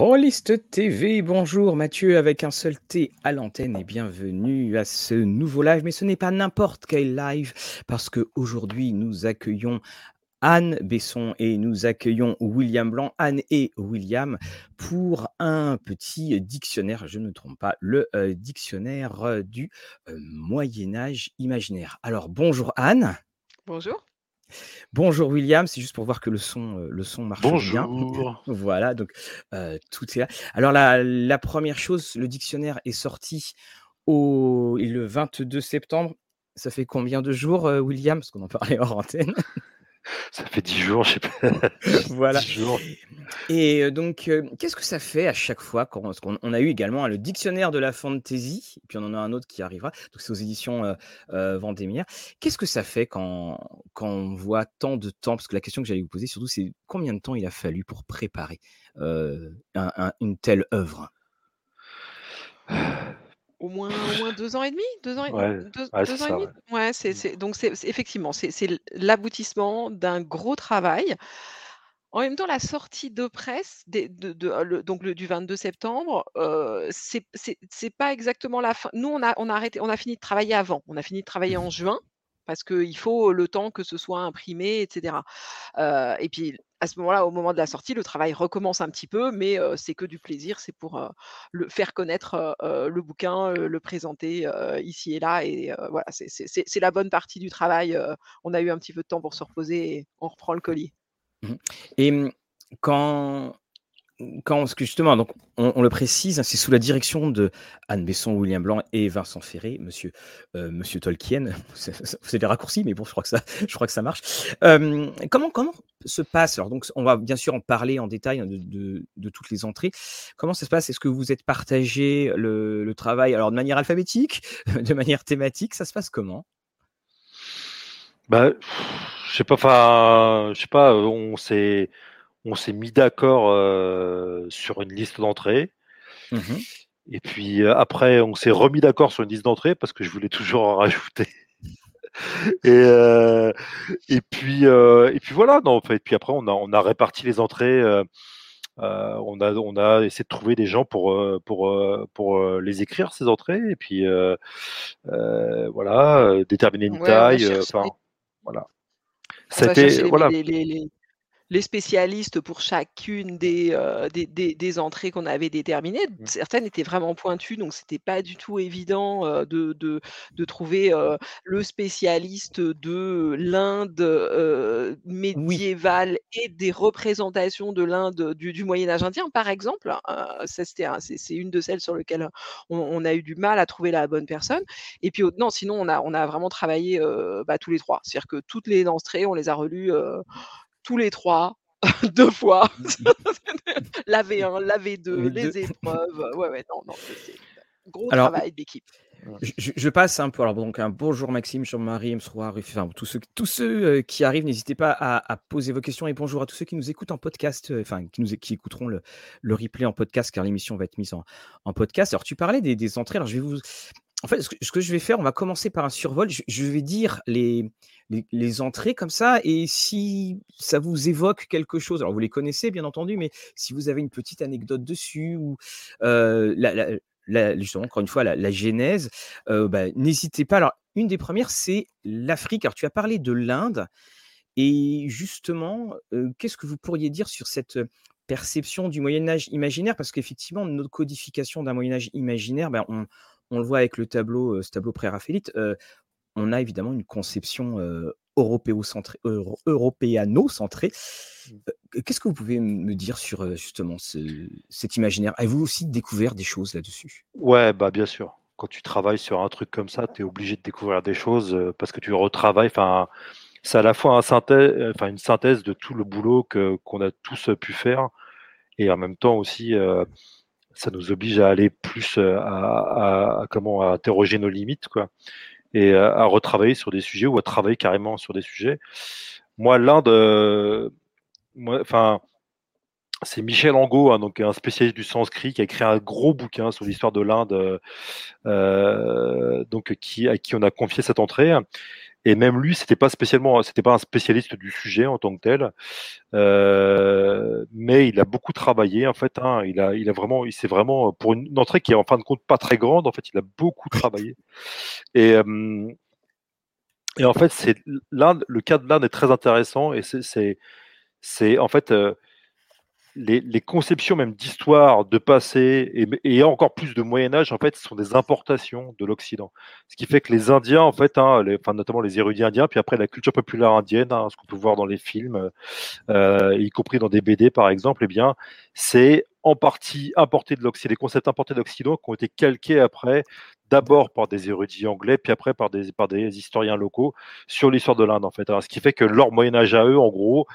Rolliste TV, bonjour Mathieu avec un seul T à l'antenne et bienvenue à ce nouveau live. Mais ce n'est pas n'importe quel live parce qu'aujourd'hui nous accueillons Anne Besson et nous accueillons William Blanc, Anne et William, pour un petit dictionnaire, je ne me trompe pas, le dictionnaire du Moyen-Âge imaginaire. Alors bonjour Anne. Bonjour. Bonjour William, c'est juste pour voir que le son marche bien. Bonjour. Voilà, donc tout est là. Alors la première chose, le dictionnaire est sorti le 22 septembre. Ça fait combien de jours William? Parce qu'on en parlait hors antenne. Ça fait 10 jours, je sais pas. Voilà. 10 jours. Et donc, qu'est-ce que ça fait à chaque fois on a eu également le dictionnaire de la fantasy, et puis on en a un autre qui arrivera, donc c'est aux éditions Vendémiaire. Qu'est-ce que ça fait quand on voit tant de temps? Parce que la question que j'allais vous poser, surtout, c'est combien de temps il a fallu pour préparer une telle œuvre? Au moins 2 ans et demi, deux ans et demi. Ouais, c'est effectivement, c'est l'aboutissement d'un gros travail. En même temps, la sortie de presse du 22 septembre, c'est pas exactement la fin. Nous, on a arrêté, on a fini de travailler avant. On a fini de travailler en juin parce qu'il faut le temps que ce soit imprimé, etc. Et puis à ce moment-là, au moment de la sortie, le travail recommence un petit peu, mais c'est que du plaisir, c'est pour faire connaître le bouquin, le présenter ici et là. Et voilà, c'est la bonne partie du travail. On a eu un petit peu de temps pour se reposer et on reprend le colis. Et justement, donc, on le précise, hein, c'est sous la direction de Anne Besson, William Blanc et Vincent Ferré, monsieur Tolkien. C'est des raccourcis, mais bon, je crois que ça marche. Comment se passe? Alors, donc, on va bien sûr en parler en détail de toutes les entrées. Comment ça se passe? Est-ce que vous êtes partagé le travail? Alors, de manière alphabétique, de manière thématique, ça se passe comment? Bah, je sais pas. On s'est mis d'accord sur une liste d'entrées. Mmh. Et puis après, on s'est remis d'accord sur une liste d'entrées parce que je voulais toujours en rajouter. et puis voilà. Non, en fait, puis après, on a réparti les entrées. On a essayé de trouver des gens pour les écrire, ces entrées. Et puis voilà, déterminer une taille. Voilà. C'était voilà. Les spécialistes pour chacune des entrées qu'on avait déterminées. Certaines étaient vraiment pointues, donc c'était pas du tout évident de trouver le spécialiste de l'Inde médiévale et des représentations de l'Inde du Moyen-Âge indien, par exemple. Ça, c'est une de celles sur lesquelles on a eu du mal à trouver la bonne personne. Et puis, non, sinon, on a vraiment travaillé tous les trois. C'est-à-dire que toutes les entrées, on les a relues tous les trois, 2 fois, la V1, la V2, les épreuves. Ouais, non, c'est un gros travail d'équipe. Je passe un peu. Alors, donc, un bonjour Maxime, Jean-Marie, M. Roy, enfin, tous ceux qui arrivent, n'hésitez pas à poser vos questions. Et bonjour à tous ceux qui nous écoutent en podcast, enfin, qui écouteront le replay en podcast, car l'émission va être mise en podcast. Alors, tu parlais des entrées. Alors, je vais vous. En fait, ce que je vais faire, on va commencer par un survol. Je vais dire les entrées comme ça, et si ça vous évoque quelque chose, alors vous les connaissez bien entendu, mais si vous avez une petite anecdote dessus ou justement encore une fois la genèse, n'hésitez pas. Alors une des premières, c'est l'Afrique. Alors tu as parlé de l'Inde, et justement, qu'est-ce que vous pourriez dire sur cette perception du Moyen-Âge imaginaire? Parce qu'effectivement, notre codification d'un Moyen-Âge imaginaire, on le voit avec ce tableau pré-raphaélite, on a évidemment une conception européano-centrée. Qu'est-ce que vous pouvez me dire sur justement cet imaginaire? Avez-vous aussi découvert des choses là-dessus? Ouais, bien sûr. Quand tu travailles sur un truc comme ça, tu es obligé de découvrir des choses parce que tu retravailles. C'est à la fois une synthèse de tout le boulot qu'on a tous pu faire, et en même temps aussi... ça nous oblige à aller plus à interroger nos limites, quoi, et à retravailler sur des sujets ou à travailler carrément sur des sujets. Moi, l'Inde, c'est Michel Angot, donc un spécialiste du sanskrit qui a écrit un gros bouquin sur l'histoire de l'Inde, donc à qui on a confié cette entrée. Et même lui, c'était pas un spécialiste du sujet en tant que tel, mais il a beaucoup travaillé en fait. Hein, il s'est vraiment pour une entrée qui est en fin de compte pas très grande en fait, il a beaucoup travaillé. Et en fait, c'est l'Inde, le cas de l'Inde est très intéressant et c'est en fait les conceptions même d'histoire, de passé et encore plus de Moyen Âge en fait sont des importations de l'Occident. Ce qui fait que les Indiens en fait, hein, notamment les érudits indiens, puis après la culture populaire indienne, hein, ce qu'on peut voir dans les films, y compris dans des BD par exemple, eh bien c'est en partie importé de l'Occident, des concepts importés de l'Occident qui ont été calqués après. D'abord par des érudits anglais, puis après par des historiens locaux sur l'histoire de l'Inde en fait. Alors, ce qui fait que leur Moyen-Âge à eux, en gros,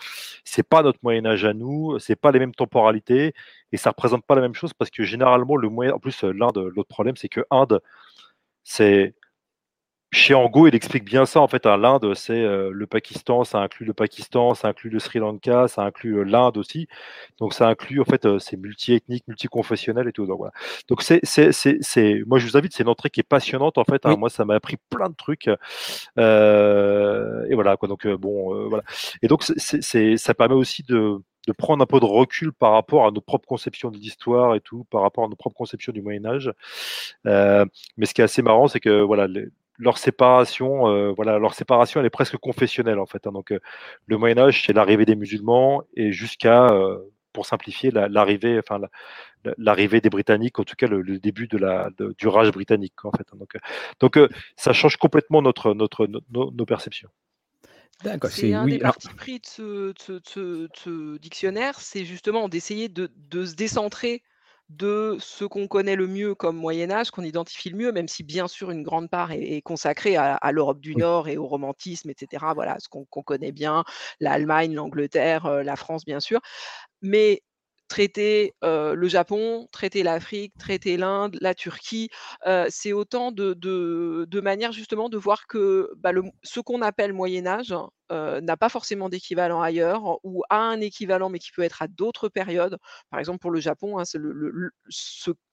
c'est pas notre Moyen-Âge à nous, c'est pas les mêmes temporalités et ça représente pas la même chose parce que généralement en plus l'Inde, l'autre problème c'est que Inde, c'est chez Angot, il explique bien ça en fait. Hein, l'Inde, c'est le Pakistan, ça inclut le Pakistan, ça inclut le Sri Lanka, ça inclut l'Inde aussi. Donc ça inclut en fait, c'est multi-ethnique, multi-confessionnel et tout. Donc voilà. Donc c'est. Moi je vous invite, c'est une entrée qui est passionnante en fait. Hein, oui. Moi ça m'a appris plein de trucs. Et voilà quoi. Donc bon, voilà. Et donc ça permet aussi de prendre un peu de recul par rapport à nos propres conceptions de l'histoire et tout, par rapport à nos propres conceptions du Moyen Âge. Mais ce qui est assez marrant, c'est que voilà. Leur séparation, elle est presque confessionnelle en fait. Hein. Donc, le Moyen Âge, c'est l'arrivée des musulmans et jusqu'à, pour simplifier, l'arrivée des Britanniques, en tout cas le début du Raj britannique en fait. Hein. Donc, ça change complètement nos perceptions. D'accord, c'est un des partis pris de ce dictionnaire, c'est justement d'essayer de se décentrer de ce qu'on connaît le mieux comme Moyen-Âge, qu'on identifie le mieux, même si bien sûr une grande part est consacrée à l'Europe du Nord et au romantisme, etc. Voilà, ce qu'on connaît bien, l'Allemagne, l'Angleterre, la France, bien sûr. Mais traiter le Japon, traiter l'Afrique, traiter l'Inde, la Turquie, c'est autant de manières justement de voir que ce qu'on appelle Moyen-Âge, n'a pas forcément d'équivalent ailleurs ou a un équivalent mais qui peut être à d'autres périodes. Par exemple pour le Japon, hein, c'est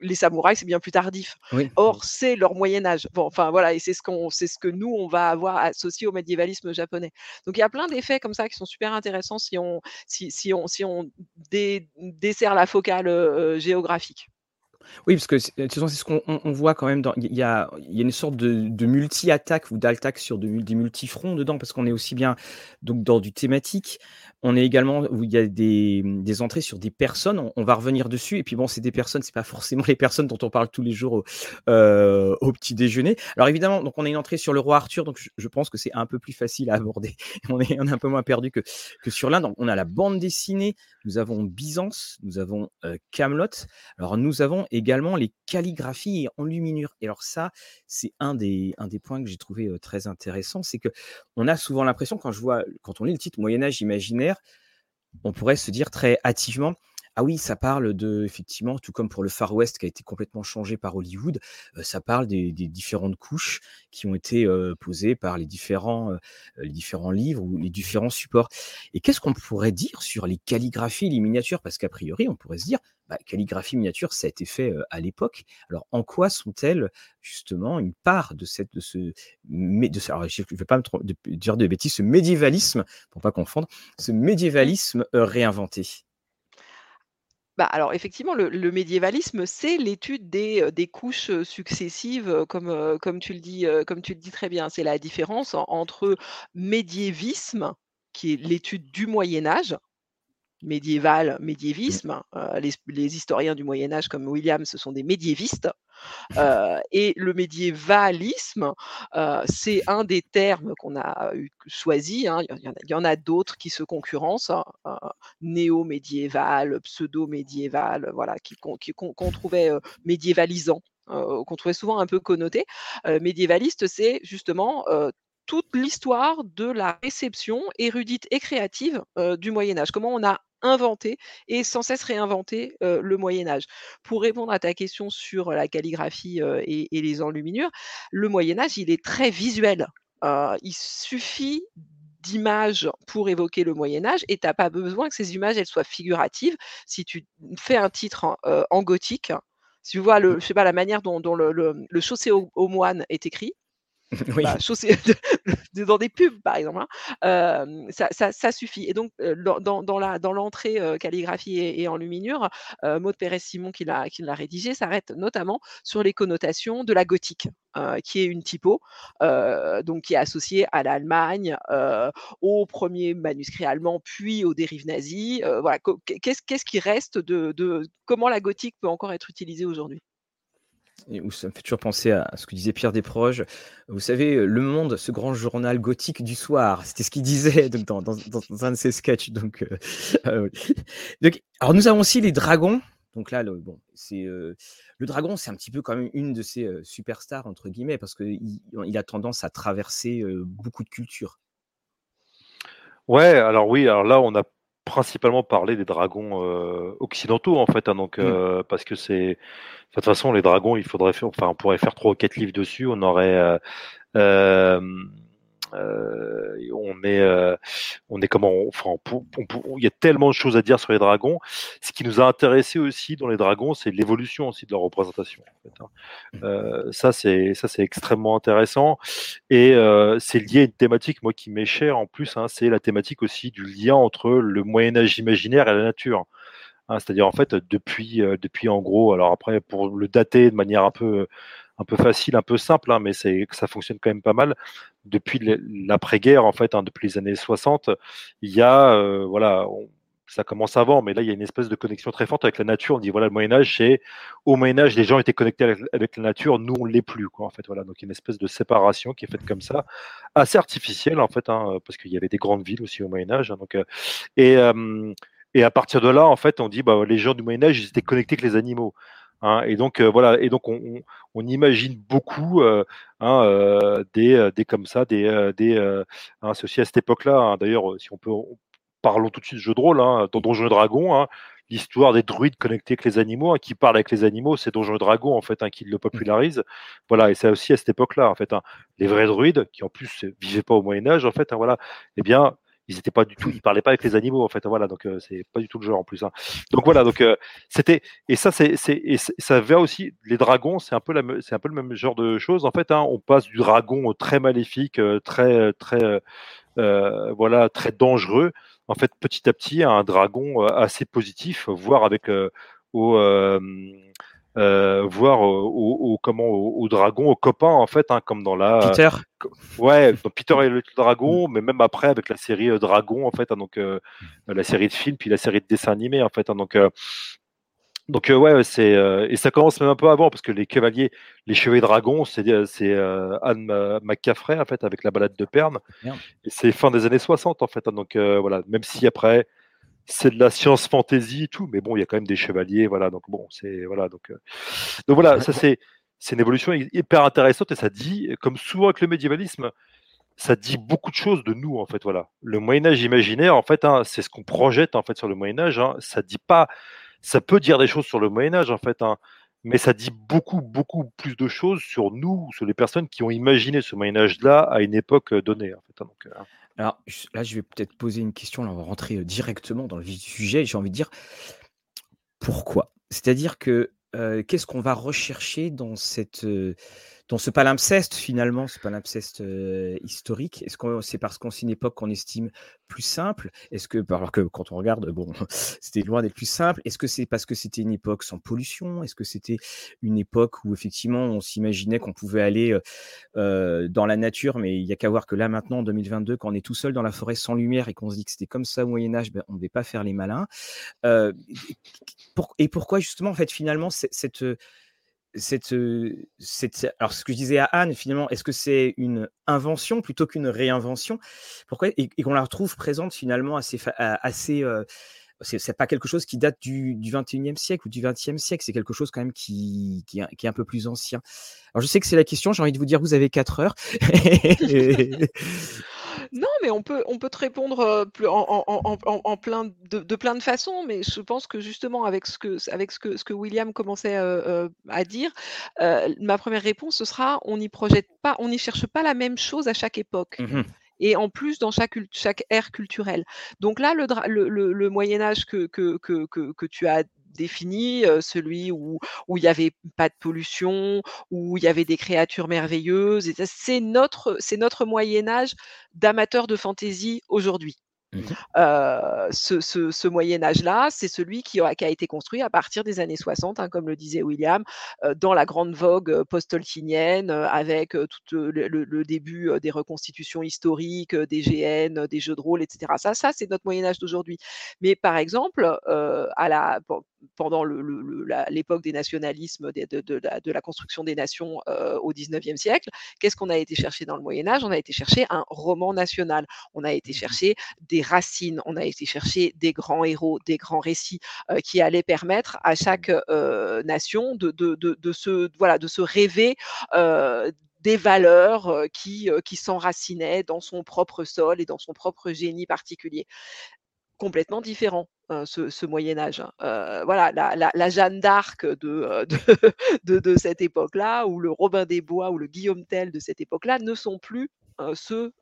les samouraïs c'est bien plus tardif. Oui. Or c'est leur Moyen Âge. Bon, enfin voilà, et c'est ce que nous on va avoir associé au médiévalisme japonais. Donc il y a plein d'effets comme ça qui sont super intéressants si on dessert la focale géographique. Oui, parce que de toute façon, c'est ce qu'on voit quand même. Il y a une sorte de multi-attaque ou d'attaque sur des multi-fronts dedans, parce qu'on est aussi bien donc, dans du thématique. On est également où il y a des entrées sur des personnes. On va revenir dessus. Et puis bon, c'est des personnes, c'est pas forcément les personnes dont on parle tous les jours au petit déjeuner. Alors évidemment, donc on a une entrée sur le roi Arthur, donc je pense que c'est un peu plus facile à aborder. On est un peu moins perdu que sur l'Inde. On a la bande dessinée. Nous avons Byzance. Nous avons Kaamelott. Alors nous avons également les calligraphies et enluminures. Et alors ça, c'est un des points que j'ai trouvé très intéressant, c'est que on a souvent l'impression quand on lit le titre Moyen-Âge imaginaire, on pourrait se dire très hâtivement, ah oui, ça parle effectivement, tout comme pour le Far West qui a été complètement changé par Hollywood, ça parle des différentes couches qui ont été posées par les différents livres ou les différents supports. Et qu'est-ce qu'on pourrait dire sur les calligraphies et les miniatures? Parce qu'a priori, on pourrait se dire, calligraphie miniature, ça a été fait à l'époque. Alors, en quoi sont-elles justement une part je ne vais pas me dire de bêtises, ce médiévalisme, pour pas confondre, ce médiévalisme réinventé? Alors effectivement, le médiévalisme, c'est l'étude des couches successives, comme tu le dis très bien. C'est la différence entre médiévisme, qui est l'étude du Moyen-Âge, médiéval, médiévisme, les historiens du Moyen-Âge comme William, ce sont des médiévistes, et le médiévalisme, c'est un des termes qu'on a choisi, hein. Il y en a d'autres qui se concurrencent, hein, néo-médiéval, pseudo-médiéval, voilà, qu'on trouvait médiévalisant, qu'on trouvait souvent un peu connoté. Médiévaliste, c'est justement toute l'histoire de la réception érudite et créative du Moyen-Âge. Comment on a inventé et sans cesse réinventé le Moyen-Âge. Pour répondre à ta question sur la calligraphie et les enluminures, le Moyen-Âge, il est très visuel. Il suffit d'images pour évoquer le Moyen-Âge et tu n'as pas besoin que ces images elles soient figuratives. Si tu fais un titre en gothique, si tu vois la manière dont le Chaussée aux moines est écrit, oui. Dans des pubs, par exemple, hein, ça suffit. Et donc, dans l'entrée calligraphie et enluminure, Maud Pérez-Simon, qui l'a rédigée, s'arrête notamment sur les connotations de la gothique, qui est une typo, donc qui est associée à l'Allemagne, au premier manuscrit allemand, puis aux dérives nazies. Voilà, qu'est-ce qui reste de comment la gothique peut encore être utilisée aujourd'hui? Et où ça me fait toujours penser à ce que disait Pierre Desproges. Vous savez, Le Monde, ce grand journal gothique du soir, c'était ce qu'il disait donc, dans un de ses sketchs. Donc, alors nous avons aussi les dragons. Donc là, le dragon, c'est un petit peu quand même une de ces superstars, entre guillemets, parce qu'il a tendance à traverser beaucoup de cultures. Ouais, alors oui, alors là, on a principalement parler des dragons occidentaux en fait, hein, donc parce que c'est de toute façon les dragons, il faudrait faire, enfin on pourrait faire 3 ou 4 livres dessus, on aurait on est comment, enfin il y a tellement de choses à dire sur les dragons. Ce qui nous a intéressé aussi dans les dragons, c'est l'évolution aussi de leur représentation en fait, hein. Ça c'est extrêmement intéressant et c'est lié à une thématique moi qui m'est chère en plus, hein, c'est la thématique aussi du lien entre le Moyen-Âge imaginaire et la nature. Hein, c'est-à-dire en fait depuis en gros, alors après pour le dater de manière un peu facile, un peu simple, hein, mais ça fonctionne quand même pas mal. Depuis l'après-guerre, en fait, hein, depuis les années 60, il y a, ça commence avant, mais là, il y a une espèce de connexion très forte avec la nature. On dit, voilà, le Moyen-Âge, c'est au Moyen-Âge, les gens étaient connectés avec la nature, nous, on ne l'est plus, quoi, en fait, voilà. Donc, il y a une espèce de séparation qui est faite comme ça, assez artificielle, en fait, hein, parce qu'il y avait des grandes villes aussi au Moyen-Âge. Hein, donc, et à partir de là, en fait, on dit, bah, les gens du Moyen-Âge, ils étaient connectés avec les animaux. Hein, et donc on imagine beaucoup des ceci à cette époque-là. Hein. D'ailleurs, si on peut, parlons tout de suite de jeu de rôle, hein, dans Donjons et Dragons, hein, l'histoire des druides connectés avec les animaux, hein, qui parlent avec les animaux, c'est Donjons et Dragons en fait, hein, qui le popularise. Voilà, et c'est aussi à cette époque-là en fait, hein, les vrais druides qui en plus vivaient pas au Moyen Âge en fait, hein, voilà, eh bien ils étaient pas du tout, ils parlaient pas avec les animaux en fait, voilà, donc c'est pas du tout le genre en plus, hein. Donc voilà, donc c'était, et ça c'est ça vient aussi, les dragons, c'est un peu le même genre de choses en fait, hein. On passe du dragon très maléfique, très dangereux en fait, petit à petit à un dragon assez positif, voire avec au dragon, au copain en fait, hein, comme dans la Peter, ouais, dans Peter et le dragon, mais même après avec la série Dragon en fait, hein, donc la série de films puis la série de dessins animés en fait, hein, donc ouais, c'est et ça commence même un peu avant parce que les chevaliers dragons, c'est Anne McCaffrey en fait, avec la balade de Perne, et c'est fin des années 60 en fait, hein, donc voilà, même si après c'est de la science fantasy et tout, mais bon, il y a quand même des chevaliers, voilà, donc bon, c'est voilà, donc voilà, ça c'est une évolution hyper intéressante et ça dit, comme souvent avec le médiévalisme, ça dit beaucoup de choses de nous en fait, voilà. Le Moyen-Âge imaginaire en fait, hein, c'est ce qu'on projette en fait sur le Moyen-Âge, hein, ça dit pas, ça peut dire des choses sur le Moyen-Âge en fait, hein, mais ça dit beaucoup, beaucoup plus de choses sur nous, sur les personnes qui ont imaginé ce Moyen-Âge-là à une époque donnée en fait, hein, donc, hein. Alors là, je vais peut-être poser une question, là, on va rentrer directement dans le vif du sujet, j'ai envie de dire pourquoi. C'est-à-dire que qu'est-ce qu'on va rechercher dans ce palimpseste finalement, ce palimpseste historique? Est-ce que c'est parce qu'on c'est une époque qu'on estime plus simple? Est-ce que, alors que quand on regarde, bon, c'était loin d'être plus simple. Est-ce que c'est parce que c'était une époque sans pollution? Est-ce que c'était une époque où effectivement on s'imaginait qu'on pouvait aller dans la nature, mais il n'y a qu'à voir que là maintenant en 2022, quand on est tout seul dans la forêt sans lumière et qu'on se dit que c'était comme ça au Moyen-Âge, ben, on ne devait pas faire les malins. Et pourquoi justement en fait finalement cette alors ce que je disais à Anne finalement, est-ce que c'est une invention plutôt qu'une réinvention? Pourquoi et qu'on la retrouve présente finalement assez c'est pas quelque chose qui date du 21e siècle ou du 20e siècle, c'est quelque chose quand même qui est un peu plus ancien. Alors je sais que c'est la question, j'ai envie de vous dire vous avez 4 heures. Non, mais on peut te répondre en plein de façons, mais je pense que justement avec ce que William commençait à dire, ma première réponse ce sera on n'y cherche pas la même chose à chaque époque. Mmh. Et en plus dans chaque ère culturelle. Donc là, le Moyen Âge que tu as défini, celui où il n'y avait pas de pollution, où il y avait des créatures merveilleuses. Et ça, c'est notre Moyen-Âge d'amateurs de fantasy aujourd'hui. Ce Moyen-Âge-là, c'est celui qui a été construit à partir des années 60, hein, comme le disait William, dans la grande vogue post-tolkienienne, avec tout le début des reconstitutions historiques, des GN, des jeux de rôle, etc. Ça c'est notre Moyen-Âge d'aujourd'hui. Mais par exemple, pendant l'époque des nationalismes, de la construction des nations au XIXe siècle, qu'est-ce qu'on a été chercher dans le Moyen-Âge ? On a été chercher un roman national, on a été chercher des racines, on a été chercher des grands héros, des grands récits qui allaient permettre à chaque nation de se rêver des valeurs qui s'enracinaient dans son propre sol et dans son propre génie particulier. Complètement différent. Ce Moyen-Âge. Voilà, la Jeanne d'Arc de cette époque-là, ou le Robin des Bois, ou le Guillaume Tell de cette époque-là, ne sont plus ceux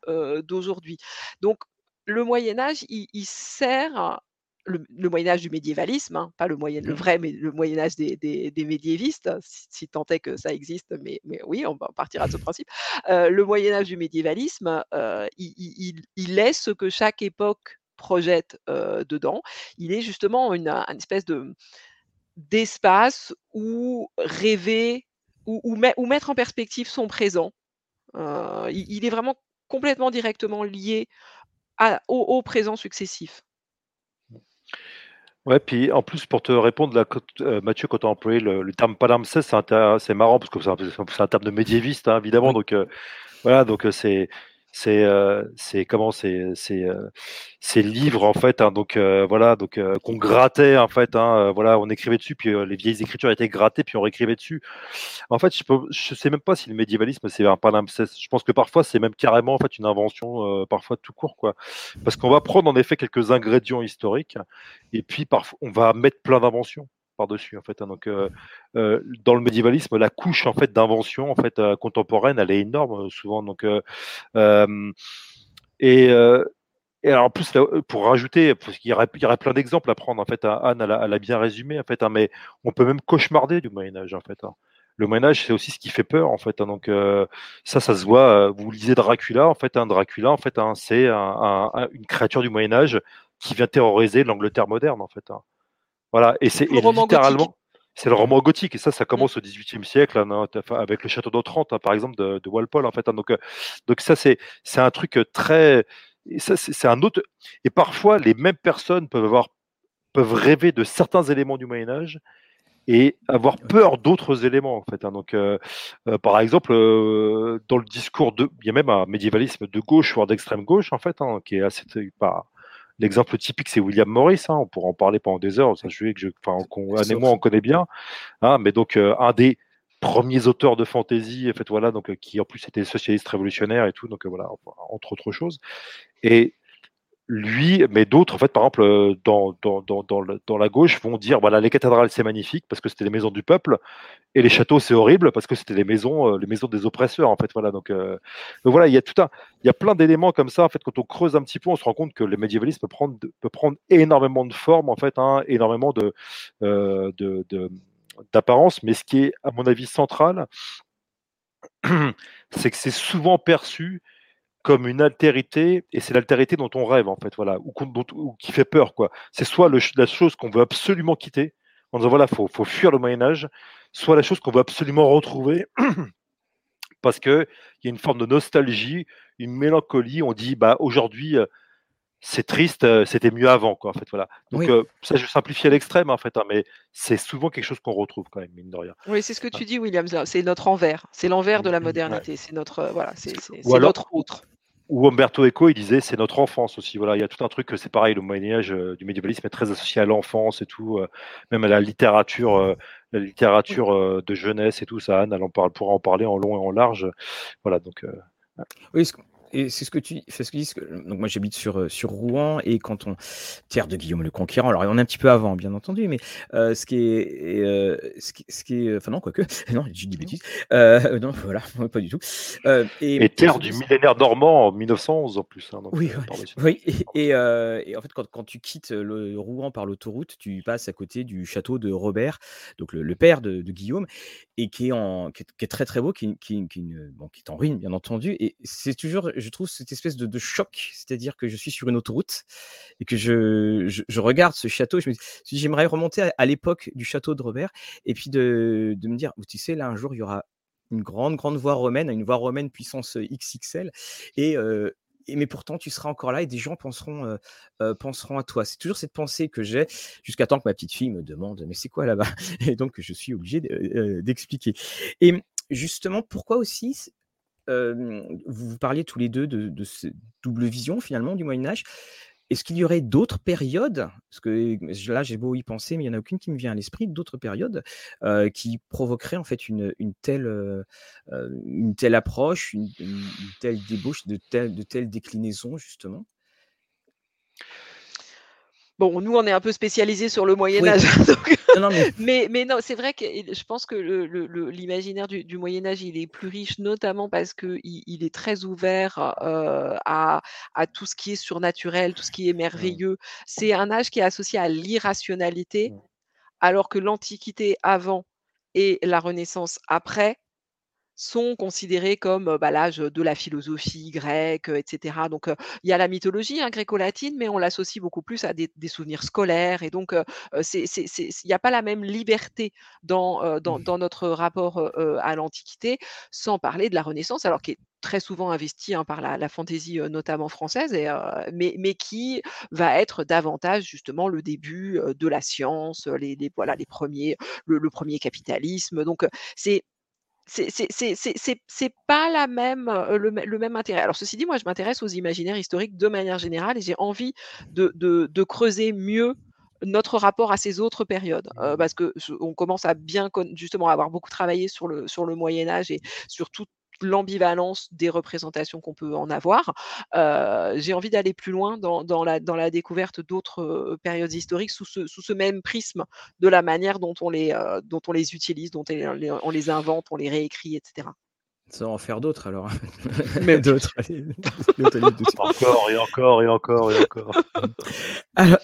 d'aujourd'hui. Donc, le Moyen-Âge, il sert... Le Moyen-Âge du médiévalisme, hein, pas le vrai, mais le Moyen-Âge des médiévistes, si tant est que ça existe, mais oui, on partira de ce principe. Le Moyen-Âge du médiévalisme, il est ce que chaque époque projette dedans. Il est justement une espèce d'espace où rêver, où mettre en perspective son présent. Il est vraiment complètement directement lié au présent successif. Ouais, puis en plus, pour te répondre, Mathieu, quand tu as employé le terme palimpseste, c'est marrant parce que c'est un terme de médiéviste, hein, évidemment. Donc voilà, donc c'est livres en fait, hein, donc voilà, donc qu'on grattait en fait, hein, voilà, on écrivait dessus, puis les vieilles écritures étaient grattées, puis on réécrivait dessus. En fait, je sais même pas si le médiévalisme c'est un palimpseste. Je pense que parfois c'est même carrément en fait une invention, parfois tout court, quoi, parce qu'on va prendre en effet quelques ingrédients historiques et puis parfois on va mettre plein d'inventions par-dessus en fait, hein. Donc dans le médiévalisme, la couche en fait d'invention en fait contemporaine, elle est énorme souvent. Donc et alors en plus là, pour rajouter, parce qu'il y aurait plein d'exemples à prendre en fait. Anne elle a bien résumé en fait, hein, mais on peut même cauchemarder du Moyen-Âge en fait, hein. Le Moyen-Âge, c'est aussi ce qui fait peur, en fait. Hein, donc, ça se voit. Vous lisez Dracula, en fait. Hein, Dracula, en fait, hein, c'est une créature du Moyen-Âge qui vient terroriser l'Angleterre moderne, en fait. Hein. Voilà, et c'est littéralement gothique. C'est le roman gothique, et ça commence au XVIIIe siècle, hein, avec le château d'Otrante, hein, par exemple, de Walpole, en fait. Hein, donc ça, c'est un truc très, ça, c'est un autre. Et parfois, les mêmes personnes peuvent rêver de certains éléments du Moyen Âge et avoir peur d'autres éléments, en fait. Hein, donc, par exemple, dans le discours il y a même un médiévalisme de gauche, voire d'extrême gauche, en fait, hein, qui est assez L'exemple typique, c'est William Morris. Hein, on pourra en parler pendant des heures. Ça, Anne et moi, on connaît bien. Hein, mais donc, un des premiers auteurs de fantasy, en fait, voilà, donc, qui en plus était socialiste révolutionnaire et tout. Donc, voilà, entre autres choses. Et lui, mais d'autres, en fait, par exemple, dans la gauche, vont dire voilà, les cathédrales, c'est magnifique parce que c'était les maisons du peuple, et les châteaux, c'est horrible parce que c'était les maisons des oppresseurs, en fait. Voilà, donc voilà, il y a plein d'éléments comme ça, en fait. Quand on creuse un petit peu, on se rend compte que le médiévalisme peut prendre énormément de formes, en fait, hein, énormément d'apparence. Mais ce qui est, à mon avis, central, c'est que c'est souvent perçu comme une altérité, et c'est l'altérité dont on rêve, en fait, voilà, ou qui fait peur, quoi. C'est soit la chose qu'on veut absolument quitter, en disant, voilà, faut fuir le Moyen-Âge, soit la chose qu'on veut absolument retrouver, parce qu'il y a une forme de nostalgie, une mélancolie, on dit, bah, aujourd'hui, c'est triste, c'était mieux avant, quoi, en fait, voilà. Donc, oui. Ça, je simplifie à l'extrême, en fait, hein, mais c'est souvent quelque chose qu'on retrouve, quand même, mine de rien. Oui, c'est ce que tu dis, William, c'est notre envers, c'est l'envers de la modernité, ouais. C'est notre, voilà, c'est notre autre. Ou Umberto Eco, il disait, c'est notre enfance aussi. Voilà, il y a tout un truc, c'est pareil, le Moyen-Âge du médiévalisme est très associé à l'enfance et tout, même à la littérature de jeunesse et tout. Ça, Anne, elle pourra en parler en long et en large. Voilà, donc. Oui, Et c'est ce que tu dis. Donc moi j'habite sur Rouen, et quand on terre de Guillaume le Conquérant, alors on est un petit peu avant bien entendu, mais pas du tout. Et terre du millénaire normand en 1911 en plus. Hein, donc, oui. Et en fait quand tu quittes le Rouen par l'autoroute, tu passes à côté du château de Robert, donc le père de Guillaume, et qui est très très beau, qui est en ruine bien entendu, et c'est toujours, je trouve, cette espèce de choc, c'est-à-dire que je suis sur une autoroute et que je regarde ce château, je me dis j'aimerais remonter à l'époque du château de Robert, et puis de me dire, tu sais, là un jour il y aura une grande voie romaine, puissance XXL, mais pourtant tu seras encore là et des gens penseront à toi. C'est toujours cette pensée que j'ai, jusqu'à temps que ma petite fille me demande mais c'est quoi là-bas, et donc je suis obligé d'expliquer. Et justement, pourquoi aussi vous parliez tous les deux de cette double vision finalement du Moyen-Âge. Est-ce qu'il y aurait d'autres périodes, parce que là j'ai beau y penser mais il n'y en a aucune qui me vient à l'esprit, d'autres périodes qui provoqueraient en fait une telle approche, une telle débauche, de telle déclinaison justement? Bon, nous on est un peu spécialisés sur le Moyen-Âge, donc... mais non, c'est vrai que je pense que l'imaginaire du Moyen-Âge, il est plus riche, notamment parce qu'il est très ouvert à tout ce qui est surnaturel, tout ce qui est merveilleux. C'est un âge qui est associé à l'irrationalité, alors que l'Antiquité avant et la Renaissance après sont considérés comme l'âge de la philosophie grecque, etc. Donc, il y a la mythologie gréco-latine, mais on l'associe beaucoup plus à des souvenirs scolaires. Et donc, il n'y a pas la même liberté dans notre rapport à l'Antiquité, sans parler de la Renaissance, alors qui est très souvent investie par la fantaisie notamment française, mais qui va être davantage justement le début de la science, le premier capitalisme. Donc, c'est pas la même, le même intérêt. Alors, ceci dit, moi, je m'intéresse aux imaginaires historiques de manière générale, et j'ai envie de creuser mieux notre rapport à ces autres périodes, parce que on commence à bien, justement, à avoir beaucoup travaillé sur le Moyen-Âge et sur toute l'ambivalence des représentations qu'on peut en avoir. J'ai envie d'aller plus loin dans la découverte d'autres périodes historiques sous ce même prisme, de la manière dont on les utilise, dont on les invente, on les réécrit, etc. Sans en faire d'autres, alors. Même d'autres. Encore. Alors,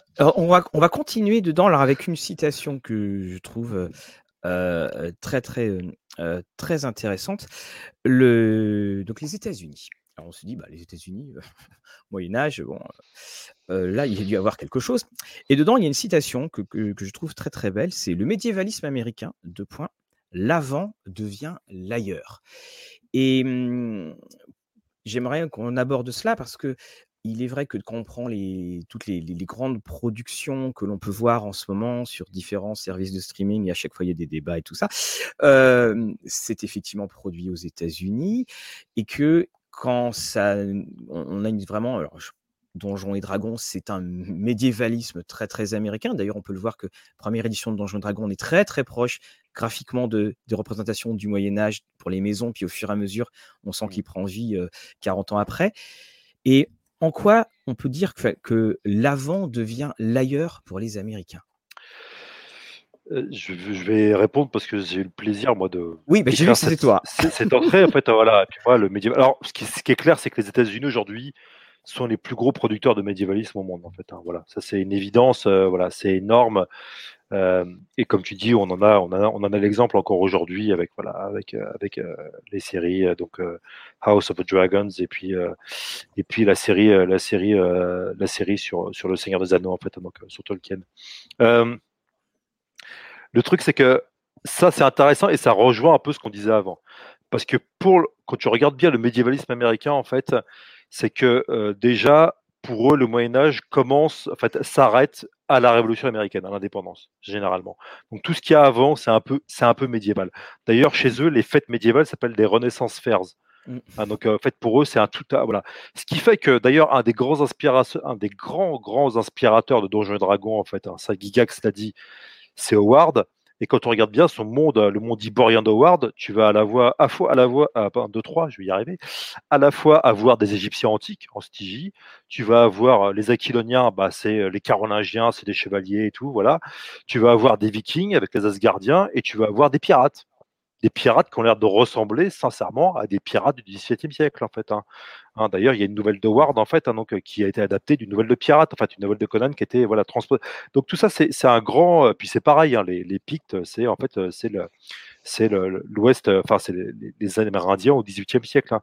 on va continuer dedans, alors, avec une citation que je trouve très intéressante. Donc les États-Unis. Alors on se dit, les États-Unis, Moyen-Âge, là il y a dû avoir quelque chose. Et dedans il y a une citation que je trouve très très belle, c'est « Le médiévalisme américain, l'avant devient l'ailleurs ». Et j'aimerais qu'on aborde cela, parce que il est vrai que quand on prend toutes les grandes productions que l'on peut voir en ce moment sur différents services de streaming, et à chaque fois il y a des débats et tout ça, c'est effectivement produit aux États-Unis, et que quand on a vraiment... Alors, Donjons et Dragons, c'est un médiévalisme très très américain. D'ailleurs, on peut le voir que première édition de Donjons et Dragons, on est très très proche graphiquement des représentations du Moyen-Âge pour les maisons, puis au fur et à mesure, on sent qu'il prend vie 40 ans après. Et en quoi on peut dire que l'avant devient l'ailleurs pour les Américains? Je vais répondre parce que j'ai eu le plaisir, moi, de... Oui, mais j'ai vu que c'était toi. Cette entrée, en fait, voilà. Tu vois, le médiéval... Alors, ce qui est clair, c'est que les États-Unis, aujourd'hui, sont les plus gros producteurs de médiévalisme au monde, en fait. Voilà, ça, c'est une évidence. C'est énorme. Et comme tu dis, on en a l'exemple encore aujourd'hui avec les séries, donc House of the Dragons, et puis la série sur le Seigneur des Anneaux, en fait, donc sur Tolkien. Le truc, c'est que ça, c'est intéressant, et ça rejoint un peu ce qu'on disait avant, parce que quand tu regardes bien le médiévalisme américain, en fait, c'est que déjà, pour eux, le Moyen-Âge commence, en fait, s'arrête à la Révolution américaine, à l'indépendance, généralement. Donc, tout ce qu'il y a avant, c'est un peu médiéval. D'ailleurs, chez eux, les fêtes médiévales s'appellent des Renaissance Fairs. En fait, pour eux, c'est un tout... Voilà. Ce qui fait que, d'ailleurs, un des grands inspirateurs de Donjons et Dragons, en fait, ça, Gygax l'a dit, c'est Howard. Et quand on regarde bien son monde, le monde iborien d'Howard, tu vas à la fois avoir des Égyptiens antiques en stygie, tu vas avoir les Aquiloniens, c'est les Carolingiens, c'est des chevaliers et tout, voilà. Tu vas avoir des Vikings avec les Asgardiens et tu vas avoir des pirates. Des pirates qui ont l'air de ressembler sincèrement à des pirates du XVIIe siècle en fait. D'ailleurs, il y a une nouvelle de Howard en fait, qui a été adaptée d'une nouvelle de pirate, en fait, une nouvelle de Conan qui a été transposée. Donc tout ça, c'est un grand. Puis c'est pareil, les Pictes, c'est l'Ouest, c'est les Amérindiens au XVIIIe siècle.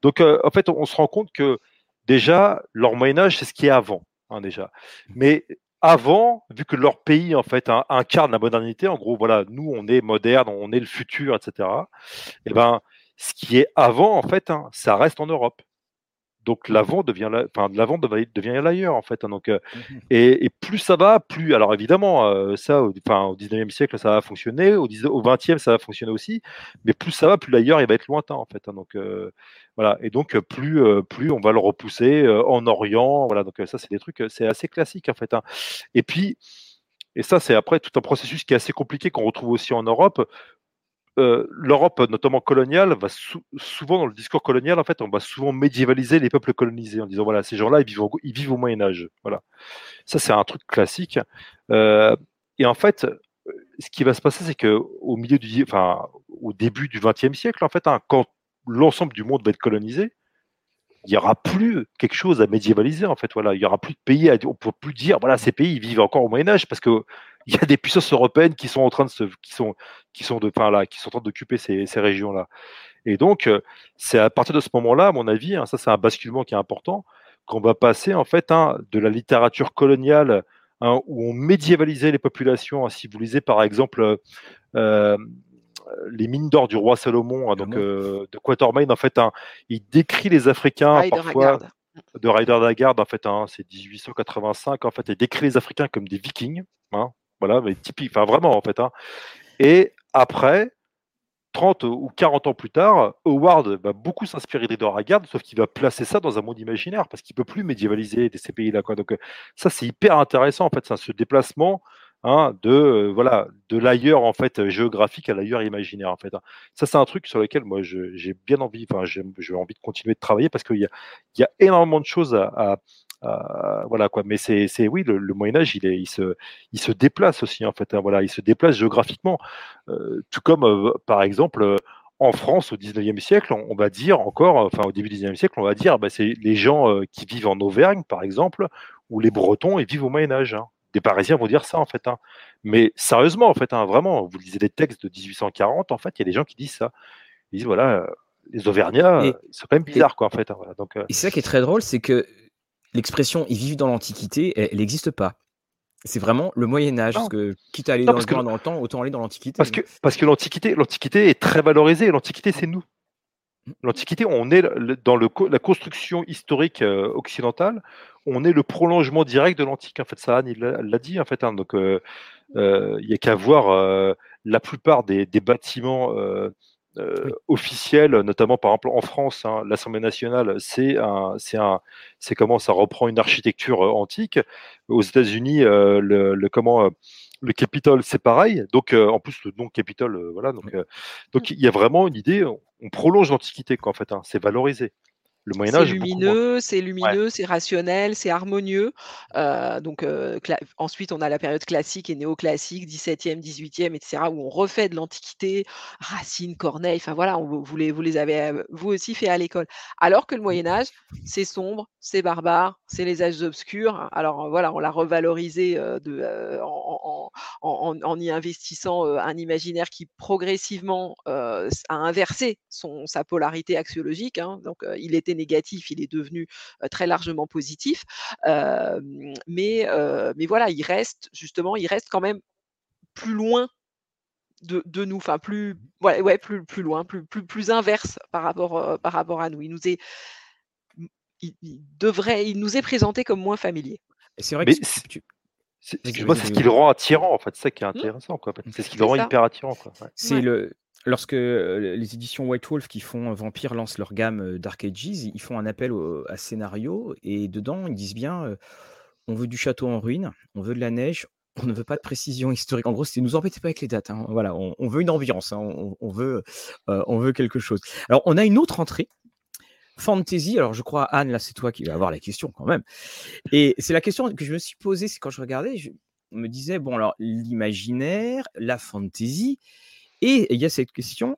Donc en fait, on se rend compte que déjà leur Moyen Âge, c'est ce qui est avant déjà. Mais avant, vu que leur pays en fait incarne la modernité, en gros, voilà, nous on est moderne, on est le futur, etc. Et ben, ce qui est avant en fait, ça reste en Europe. Donc l'avant devient, devient l'ailleurs en fait. Donc et plus ça va, plus. Alors évidemment, ça, au 19e siècle, ça va fonctionner, au 20e, ça va fonctionner aussi. Mais plus ça va, plus l'ailleurs, il va être lointain en fait. Donc voilà. Et donc plus on va le repousser en Orient. Voilà. Donc ça, c'est des trucs, c'est assez classique en fait. Et puis, et ça, c'est après tout un processus qui est assez compliqué qu'on retrouve aussi en Europe. L'Europe, notamment coloniale, va souvent dans le discours colonial, en fait, on va souvent médiévaliser les peuples colonisés en disant voilà, ces gens-là, ils vivent au Moyen Âge. Voilà, ça c'est un truc classique. Et en fait, ce qui va se passer, c'est que au début du XXe siècle, en fait, quand l'ensemble du monde va être colonisé, il n'y aura plus quelque chose à médiévaliser. En fait, voilà, il n'y aura plus de pays. On ne peut plus dire voilà, ces pays ils vivent encore au Moyen Âge parce que il y a des puissances européennes qui sont en train de d'occuper ces régions-là. Et donc, c'est à partir de ce moment-là, à mon avis, ça c'est un basculement qui est important, qu'on va passer en fait de la littérature coloniale où on médiévalisait les populations. Si vous lisez par exemple les mines d'or du roi Salomon, de Quatermain, en fait, il décrit les Africains de Rider Haggard, en fait, c'est 1885, en fait, il décrit les Africains comme des Vikings. Voilà, mais typique, vraiment en fait. Et après, 30 ou 40 ans plus tard, Howard va beaucoup s'inspirer de Haggard, sauf qu'il va placer ça dans un monde imaginaire, parce qu'il ne peut plus médiévaliser ces pays-là. Donc ça, c'est hyper intéressant en fait, ce déplacement de l'ailleurs en fait géographique à l'ailleurs imaginaire en fait. Ça, c'est un truc sur lequel moi j'ai bien envie, j'ai envie de continuer de travailler parce qu'il y a énormément de choses mais c'est oui, le Moyen Âge il se déplace aussi en fait, il se déplace géographiquement, tout comme par exemple en France au 19e siècle on va dire encore, au début du 19e siècle on va dire c'est les gens qui vivent en Auvergne par exemple, ou les Bretons, ils vivent au Moyen Âge. Des Parisiens vont dire ça en fait, mais sérieusement en fait, vraiment, vous lisez des textes de 1840 en fait, il y a des gens qui disent ça, ils disent voilà, les Auvergnats c'est quand même bizarre quoi en fait. Voilà. Donc, et c'est ça qui est très drôle, c'est que l'expression « ils vivent dans l'Antiquité », elle n'existe pas. C'est vraiment le Moyen-Âge. Parce que, quitte à aller dans le temps, autant aller dans l'Antiquité. Parce que l'Antiquité est très valorisée. L'Antiquité, c'est nous. L'Antiquité, on est dans la construction historique occidentale. On est le prolongement direct de l'Antique. En fait, ça, Anne l'a dit. En fait, donc, il n'y a qu'à voir la plupart des bâtiments... officiel, notamment par exemple en France, l'Assemblée nationale, ça reprend une architecture antique. Aux États-Unis, le Capitole, c'est pareil. Donc en plus le nom Capitole, voilà. Donc il y a vraiment une idée. On prolonge l'Antiquité, quoi, en fait. C'est valorisé. Le Moyen Âge, c'est lumineux, c'est rationnel, c'est harmonieux. Ensuite, on a la période classique et néoclassique, 17e, 18e, etc., où on refait de l'Antiquité, Racine, Corneille, enfin voilà, vous les avez vous aussi fait à l'école. Alors que le Moyen Âge, c'est sombre, c'est barbare, c'est les âges obscurs. Alors voilà, on l'a revalorisé en y investissant un imaginaire qui progressivement a inversé sa polarité axiologique. Donc il était négatif, il est devenu très largement positif, mais voilà, il reste quand même plus loin de nous, enfin plus loin, plus inverse par rapport à nous. Il nous est présenté comme moins familier. Et c'est vrai que c'est ce qui le rend attirant en fait, c'est ça qui est intéressant quoi. C'est ce qui le rend hyper attirant quoi. Ouais. Lorsque les éditions White Wolf qui font Vampire lancent leur gamme Dark Ages, ils font un appel à scénario et dedans ils disent bien on veut du château en ruine, on veut de la neige, on ne veut pas de précision historique. En gros, ne nous embêtez pas avec les dates. Hein. Voilà, on veut une ambiance, hein. on veut quelque chose. Alors, on a une autre entrée, fantasy. Alors, je crois, Anne, là, c'est toi qui vas avoir la question quand même. Et c'est la question que je me suis posée, c'est quand je regardais, on me disait, bon, alors, l'imaginaire, la fantasy, et il y a cette question...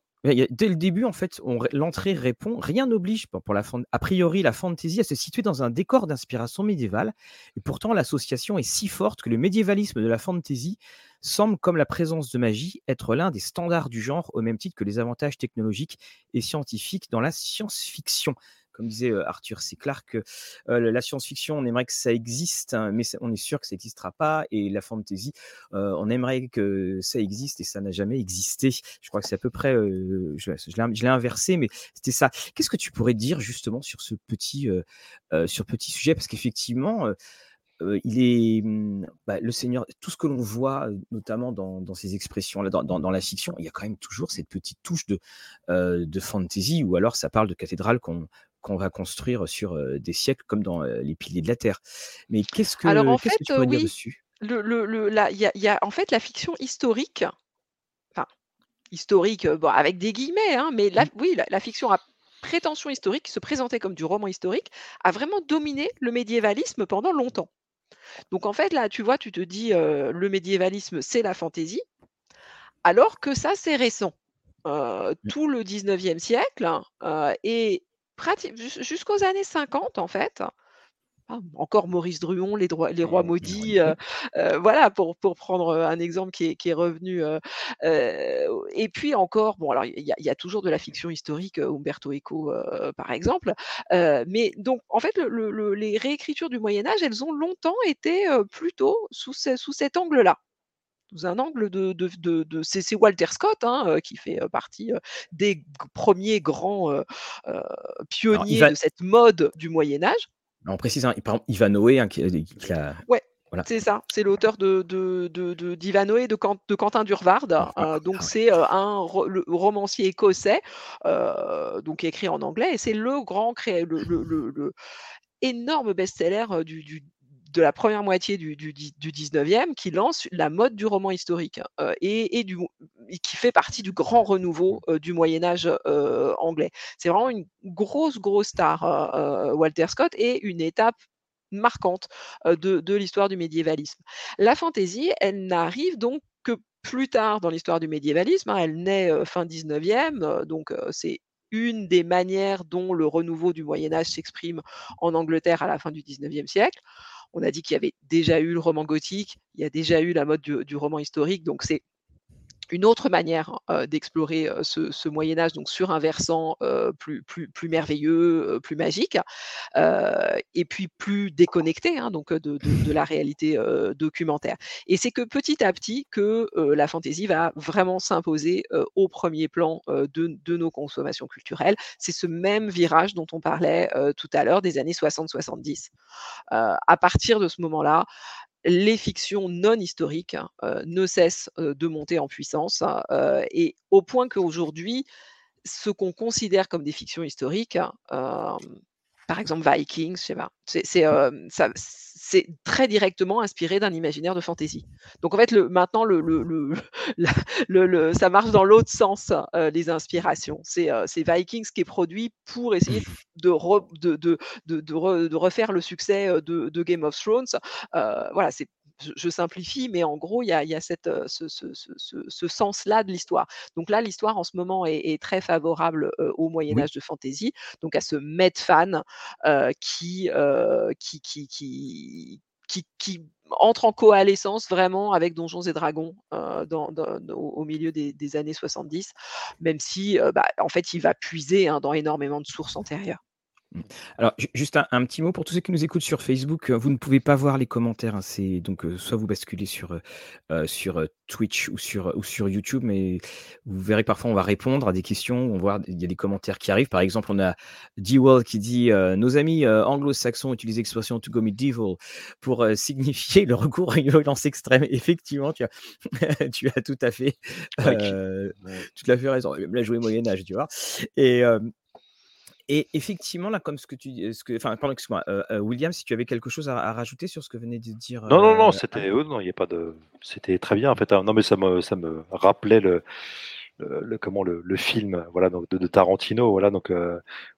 Dès le début, en fait, l'entrée répond « Rien n'oblige, a priori, la fantaisie à se situer dans un décor d'inspiration médiévale. Et pourtant, l'association est si forte que le médiévalisme de la fantaisie semble, comme la présence de magie, être l'un des standards du genre, au même titre que les avantages technologiques et scientifiques dans la science-fiction. » Comme disait Arthur C. Clarke, la science-fiction, on aimerait que ça existe, hein, mais on est sûr que ça n'existera pas. Et la fantasy, on aimerait que ça existe et ça n'a jamais existé. Je crois que c'est à peu près, je l'ai inversé, mais c'était ça. Qu'est-ce que tu pourrais dire justement sur ce petit sujet ? Parce qu'effectivement, le Seigneur, tout ce que l'on voit, notamment dans ces expressions-là, dans la fiction, il y a quand même toujours cette petite touche de fantasy, ou alors ça parle de cathédrales qu'on va construire sur des siècles, comme dans Les Piliers de la Terre. Mais qu'est-ce que tu peux dire dessus ? Il y a en fait la fiction historique, avec des guillemets, hein, mais la fiction à prétention historique, qui se présentait comme du roman historique, a vraiment dominé le médiévalisme pendant longtemps. Donc en fait, là, tu vois, tu te dis le médiévalisme, c'est la fantaisie, alors que ça, c'est récent. Tout le 19e siècle et jusqu'aux années 50, en fait. Encore Maurice Druon, les rois maudits, voilà, pour prendre un exemple qui est revenu. Et puis encore, bon, alors il y a toujours de la fiction historique, Umberto Eco, par exemple. Mais donc, en fait, les réécritures du Moyen-Âge, elles ont longtemps été plutôt sous cet angle-là. Sous un angle de c'est Walter Scott, hein, qui fait partie des premiers grands pionniers de cette mode du Moyen-Âge. On précise, hein, par exemple, Ivanhoé, hein, qui a... Ouais, voilà. C'est ça. C'est l'auteur d'Ivanhoé, de Quentin Durward. Donc, c'est le romancier écossais, donc écrit en anglais. Et c'est le grand énorme best-seller de la première moitié du 19e, qui lance la mode du roman historique et qui fait partie du grand renouveau du Moyen-Âge anglais. C'est vraiment une grosse star, Walter Scott, et une étape marquante de l'histoire du médiévalisme. La fantaisie, elle n'arrive donc que plus tard dans l'histoire du médiévalisme, hein, elle naît fin 19e, donc c'est une des manières dont le renouveau du Moyen-Âge s'exprime en Angleterre à la fin du 19e siècle. On a dit qu'il y avait déjà eu le roman gothique, il y a déjà eu la mode du roman historique, donc c'est une autre manière d'explorer ce Moyen-Âge, donc sur un versant plus merveilleux, plus magique, et puis plus déconnecté, hein, donc de la réalité documentaire. Et c'est que petit à petit que la fantaisie va vraiment s'imposer au premier plan de nos consommations culturelles. C'est ce même virage dont on parlait tout à l'heure des années 60-70. À partir de ce moment-là, les fictions non historiques ne cessent de monter en puissance et au point qu'aujourd'hui, ce qu'on considère comme des fictions historiques, par exemple Vikings, je sais pas, c'est très directement inspiré d'un imaginaire de fantasy. Donc en fait, maintenant, ça marche dans l'autre sens, les inspirations. C'est Vikings qui est produit pour essayer de refaire le succès de Game of Thrones. Voilà, je simplifie, mais en gros, il y a ce sens-là de l'histoire. Donc là, l'histoire en ce moment est très favorable au Moyen-Âge de fantasy, donc à ce Medfan qui entre en coalescence vraiment avec Donjons et Dragons au milieu des années 70, même si, en fait, il va puiser, hein, dans énormément de sources antérieures. Alors, juste un petit mot pour tous ceux qui nous écoutent sur Facebook. Vous ne pouvez pas voir les commentaires, hein, c'est donc soit vous basculez sur Twitch ou sur YouTube, mais vous verrez parfois on va répondre à des questions, il y a des commentaires qui arrivent. Par exemple, on a D-Wall qui dit nos amis anglo-saxons utilisent l'expression to go medieval pour signifier le recours à une violence extrême. Effectivement, tu as tout à fait raison. Même la jouer Moyen-Âge, tu vois. Et Et effectivement, là, comme ce que tu dis, William, si tu avais quelque chose à rajouter sur ce que venait de dire. Non, c'était, non, il y a pas de, c'était très bien en fait. Non, mais ça me rappelait le film, voilà, donc de Tarantino, voilà, donc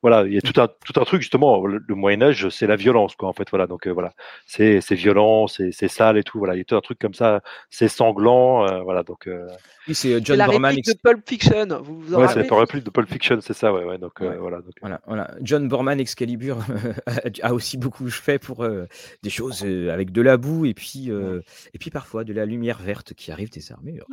voilà, il y a tout un truc justement. Le Moyen Âge, c'est la violence, quoi, en fait, voilà, donc voilà, c'est violent, c'est sale et tout, voilà, il y a tout un truc comme ça, c'est sanglant, voilà, donc. Oui, c'est John Borman. La réplique de Pulp Fiction, vous en rappelez. C'est la réplique de Pulp Fiction, c'est ça, ouais, donc ouais. Voilà, donc. Voilà, John Borman, Excalibur a aussi beaucoup fait pour des choses avec de la boue et puis parfois de la lumière verte qui arrive des armures.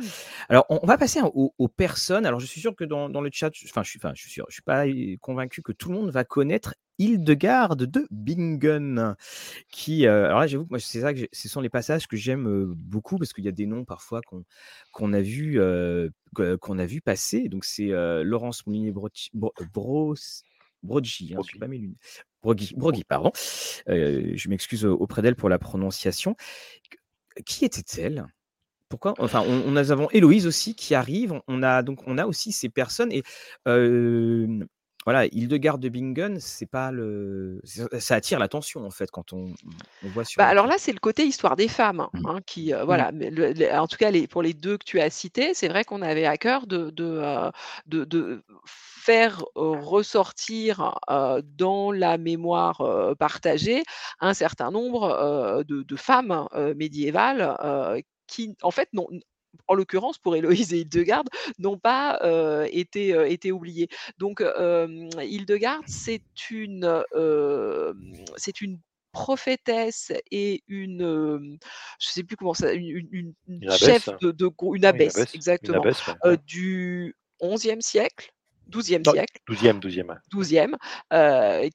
Alors on va passer au personne. Alors, je suis sûr que dans le chat, je suis pas convaincu que tout le monde va connaître Hildegarde de Bingen, qui, alors là, j'avoue que moi, c'est ça que ce sont les passages que j'aime beaucoup parce qu'il y a des noms parfois qu'on a vu passer. Donc, c'est Laurence Moulinier-Brogy, je n'ai pas mes lunettes. Brogy, pardon. Je m'excuse auprès d'elle pour la prononciation. Qui était-elle ? Pourquoi ? Enfin, nous avons Héloïse aussi qui arrive. On a aussi ces personnes et voilà, Hildegarde de Bingen, c'est pas le, ça attire l'attention en fait quand on voit sur. Bah, alors là, c'est le côté histoire des femmes hein, qui voilà. Mais en tout cas, pour les deux que tu as cités, c'est vrai qu'on avait à cœur de faire ressortir dans la mémoire partagée un certain nombre de femmes médiévales. Qui, en fait, non, en l'occurrence, pour Héloïse et Hildegarde, n'ont pas été oubliées. Donc, Hildegarde, c'est une prophétesse et une chef une abbesse, exactement, du XIe siècle. XIIe siècle,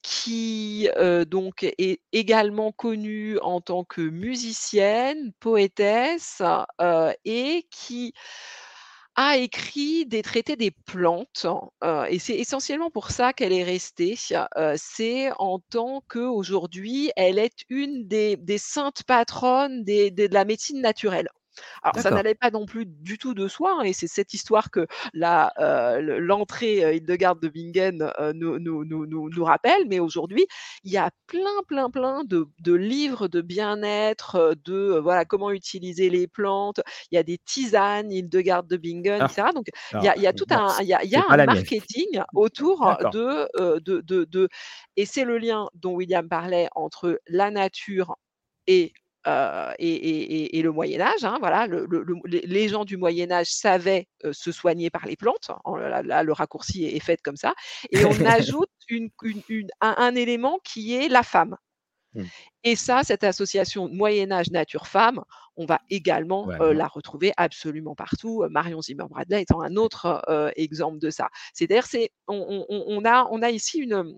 qui donc est également connue en tant que musicienne, poétesse et qui a écrit des traités des plantes et c'est essentiellement pour ça qu'elle est restée. C'est en tant qu'aujourd'hui, elle est une des saintes patronnes de la médecine naturelle. Alors, d'accord. Ça n'allait pas non plus du tout de soi, hein, et c'est cette histoire que l'entrée Hildegarde de Bingen nous rappelle, mais aujourd'hui, il y a plein de livres de bien-être, voilà, comment utiliser les plantes, il y a des tisanes Hildegarde de Bingen, etc. Donc, il y a tout un marketing autour et c'est le lien dont William parlait entre la nature et le Moyen-Âge, hein, voilà, les gens du Moyen-Âge savaient se soigner par les plantes, hein, là, le raccourci est fait comme ça, et on ajoute un élément qui est la femme. Et ça, cette association Moyen-Âge, nature, femme, on va également la retrouver absolument partout. Marion Zimmer-Bradley étant un autre exemple de ça. C'est-à-dire, on a ici une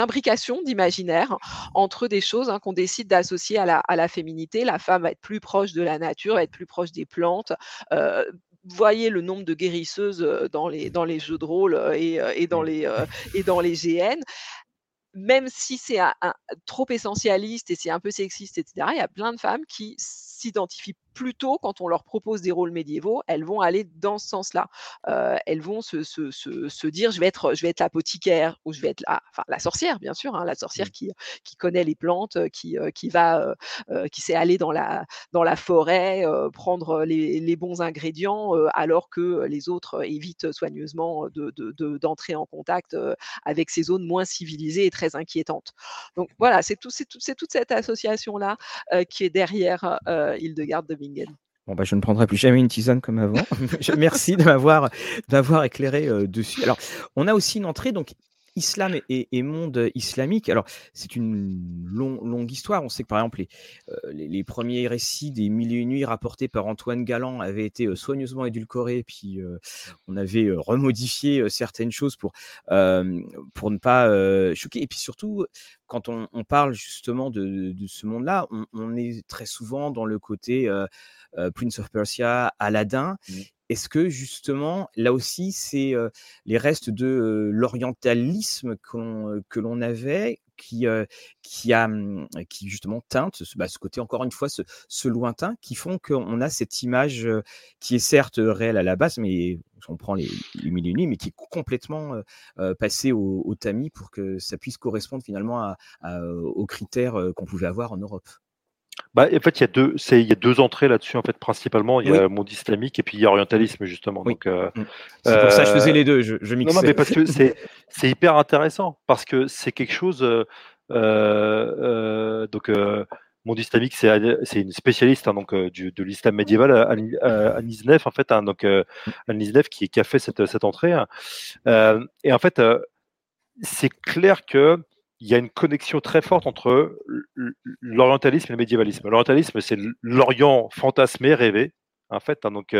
imbrication d'imaginaire entre des choses hein, qu'on décide d'associer à la féminité. La femme va être plus proche de la nature, va être plus proche des plantes. Voyez le nombre de guérisseuses dans les jeux de rôle et dans les GN. Même si c'est trop essentialiste et c'est un peu sexiste, etc., il y a plein de femmes qui s'identifient plutôt quand on leur propose des rôles médiévaux, elles vont aller dans ce sens-là. Elles vont se dire, je vais être l'apothicaire ou je vais être la sorcière, bien sûr, hein, la sorcière qui connaît les plantes, qui sait aller dans la forêt, prendre les bons ingrédients, alors que les autres évitent soigneusement d'entrer en contact avec ces zones moins civilisées et très inquiétantes. Donc voilà, c'est toute cette association-là qui est derrière Hildegarde de Bingen. Bon bah je ne prendrai plus jamais une tisane comme avant. Merci de m'avoir éclairé dessus. Alors, on a aussi une entrée donc islam et monde islamique. Alors, c'est une longue histoire. On sait que par exemple les premiers récits des Mille et une nuits rapportés par Antoine Galland avaient été soigneusement édulcorés, puis on avait remodifié certaines choses pour ne pas choquer. Et puis surtout, quand on parle justement de ce monde-là, on est très souvent dans le côté Prince of Persia, Aladdin. Est-ce que justement, là aussi, c'est les restes de l'orientalisme que l'on avait qui justement teinte ce côté, encore une fois, ce lointain qui font qu'on a cette image qui est certes réelle à la base, mais on prend les mille et une nuits, mais qui est complètement passé au tamis pour que ça puisse correspondre finalement aux critères qu'on pouvait avoir en Europe. Bah, en fait, il y a deux entrées là-dessus, en fait, principalement. Il y a monde islamique et puis il y a orientalisme, justement. Oui. Donc, c'est pour ça que je faisais les deux, je mixais. Non, mais parce que c'est hyper intéressant, parce que c'est quelque chose... monde islamique, c'est une spécialiste, hein, donc de l'islam médiéval, Anisnef, en fait, hein, donc Anisnef qui a fait cette entrée. Hein. Et en fait, c'est clair que il y a une connexion très forte entre l'orientalisme et le médiévalisme. L'orientalisme, c'est l'Orient fantasmé, rêvé, en fait. Hein, donc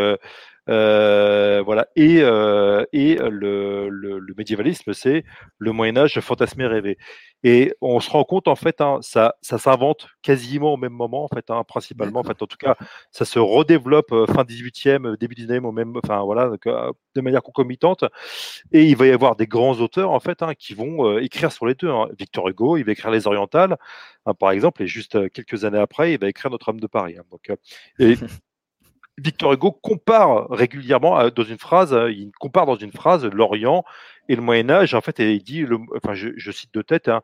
voilà. Et le médiévalisme, c'est le Moyen-Âge fantasmé, rêvé. Et on se rend compte, en fait, hein, ça s'invente quasiment au même moment, en fait, hein, principalement. En fait, en tout cas, ça se redéveloppe fin 18e, début 19e, au même, enfin voilà, donc, de manière concomitante. Et il va y avoir des grands auteurs, en fait, hein, qui vont écrire sur les deux. Hein. Victor Hugo, il va écrire Les Orientales, hein, par exemple, et juste quelques années après, il va écrire Notre-Dame de Paris. Hein, donc, Victor Hugo compare régulièrement dans une phrase l'Orient et le Moyen-Âge, en fait, et il dit, je cite de tête, hein,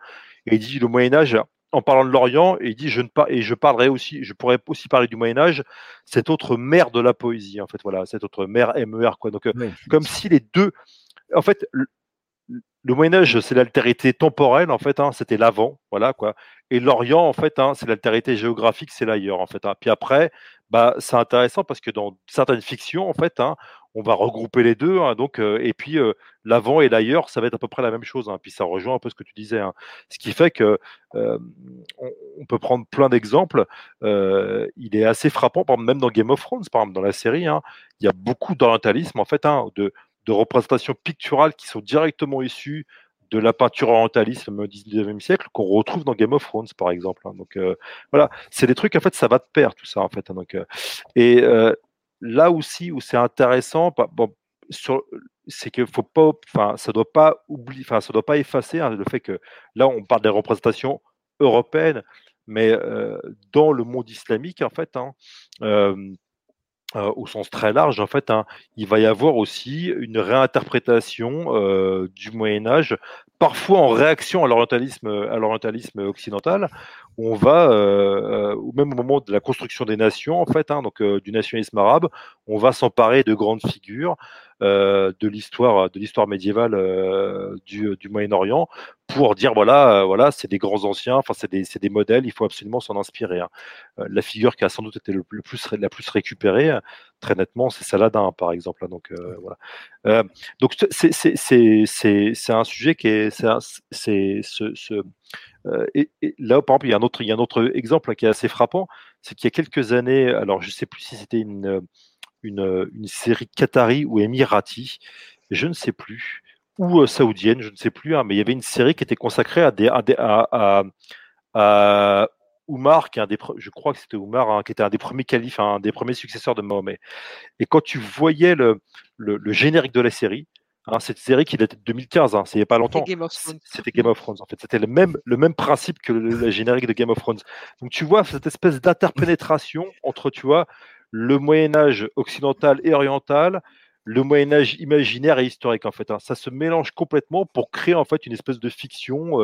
et il dit le Moyen-Âge, en parlant de l'Orient, et il dit je pourrais aussi parler du Moyen-Âge, cette autre mère de la poésie, en fait, voilà, cette autre mère MER, quoi. Donc, oui, comme si les deux, en fait, le Moyen-Âge, c'est l'altérité temporelle, en fait, hein, c'était l'avant, voilà, quoi. Et l'Orient, en fait, hein, c'est l'altérité géographique, c'est l'ailleurs, en fait. Hein. Puis après, bah, c'est intéressant parce que dans certaines fictions, en fait, hein, on va regrouper les deux, hein, donc, et puis l'avant et l'ailleurs, ça va être à peu près la même chose. Hein, puis ça rejoint un peu ce que tu disais. Hein. Ce qui fait que on peut prendre plein d'exemples. Il est assez frappant, par exemple, même dans Game of Thrones, par exemple, dans la série, hein, il y a beaucoup d'orientalisme, en fait, hein, de représentations picturales qui sont directement issues de la peinture orientaliste au 19e siècle qu'on retrouve dans Game of Thrones, par exemple. Hein. Donc voilà, c'est des trucs, en fait, ça va de pair, tout ça, en fait. Hein. Donc, là aussi où c'est intéressant, c'est que faut pas, enfin, ça doit pas oublier, enfin, ça doit pas effacer, hein, le fait que là on parle des représentations européennes, mais dans le monde islamique, en fait. Hein, au sens très large, en fait, hein, il va y avoir aussi une réinterprétation du Moyen-Âge, parfois en réaction à l'orientalisme occidental, où on va, même au moment de la construction des nations, en fait, hein, donc du nationalisme arabe, on va s'emparer de grandes figures de l'histoire médiévale du Moyen-Orient pour dire voilà, c'est des grands anciens, enfin c'est des modèles, il faut absolument s'en inspirer. Hein. La figure qui a sans doute été la plus récupérée, très nettement, c'est Saladin, par exemple. Hein, donc voilà. Donc c'est un sujet qui est et là, par exemple, il y a un autre exemple, hein, qui est assez frappant, c'est qu'il y a quelques années, alors je ne sais plus si c'était une série qatari ou émirati, je ne sais plus, ou saoudienne, je ne sais plus, hein, mais il y avait une série qui était consacrée à Oumar, je crois que c'était Oumar, hein, qui était un des premiers califes, hein, un des premiers successeurs de Mahomet. Et quand tu voyais le générique de la série, hein, cette série qui datait de 2015, hein, c'est il n'y a pas longtemps, c'était Game of Thrones, en fait. C'était le même principe que le générique de Game of Thrones. Donc tu vois cette espèce d'interpénétration entre, tu vois, le Moyen-Âge occidental et oriental, le Moyen-Âge imaginaire et historique, en fait. Hein. Ça se mélange complètement pour créer, en fait, une espèce de fiction